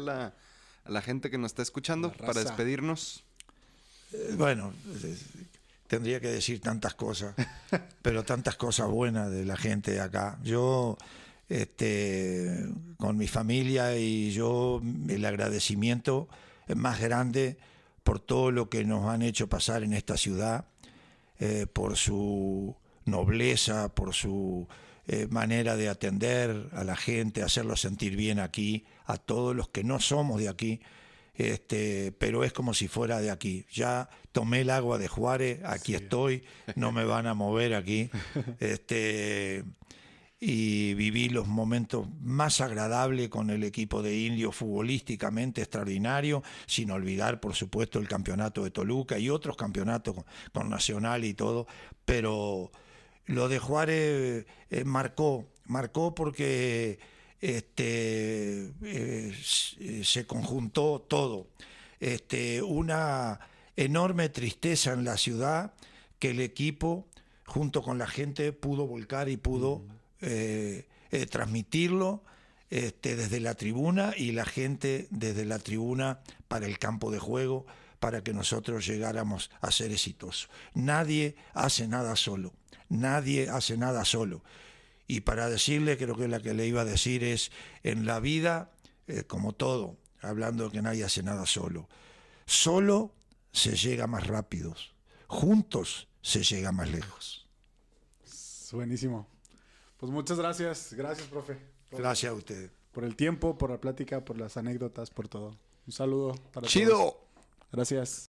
la gente que nos está escuchando para despedirnos. Tendría que decir tantas cosas, pero tantas cosas buenas de la gente de acá. Yo... con mi familia y yo, el agradecimiento más grande por todo lo que nos han hecho pasar en esta ciudad, por su nobleza, por su manera de atender a la gente, hacerlo sentir bien aquí, a todos los que no somos de aquí, pero es como si fuera de aquí. Ya tomé el agua de Juárez, aquí estoy, no me van a mover aquí. Y viví los momentos más agradables con el equipo de Indios, futbolísticamente extraordinario, sin olvidar, por supuesto, el campeonato de Toluca y otros campeonatos con Nacional y todo. Pero lo de Juárez marcó porque se conjuntó todo. Una enorme tristeza en la ciudad que el equipo, junto con la gente, pudo volcar y pudo... transmitirlo desde la tribuna, y la gente desde la tribuna para el campo de juego, para que nosotros llegáramos a ser exitosos. Nadie hace nada solo. Y para decirle, creo que la que le iba a decir es, en la vida, como todo, hablando de que nadie hace nada solo, solo se llega más rápido, juntos se llega más lejos. Buenísimo. Pues muchas gracias. Gracias, profe. Gracias a usted. Por el tiempo, por la plática, por las anécdotas, por todo. Un saludo para todos. ¡Chido! Gracias.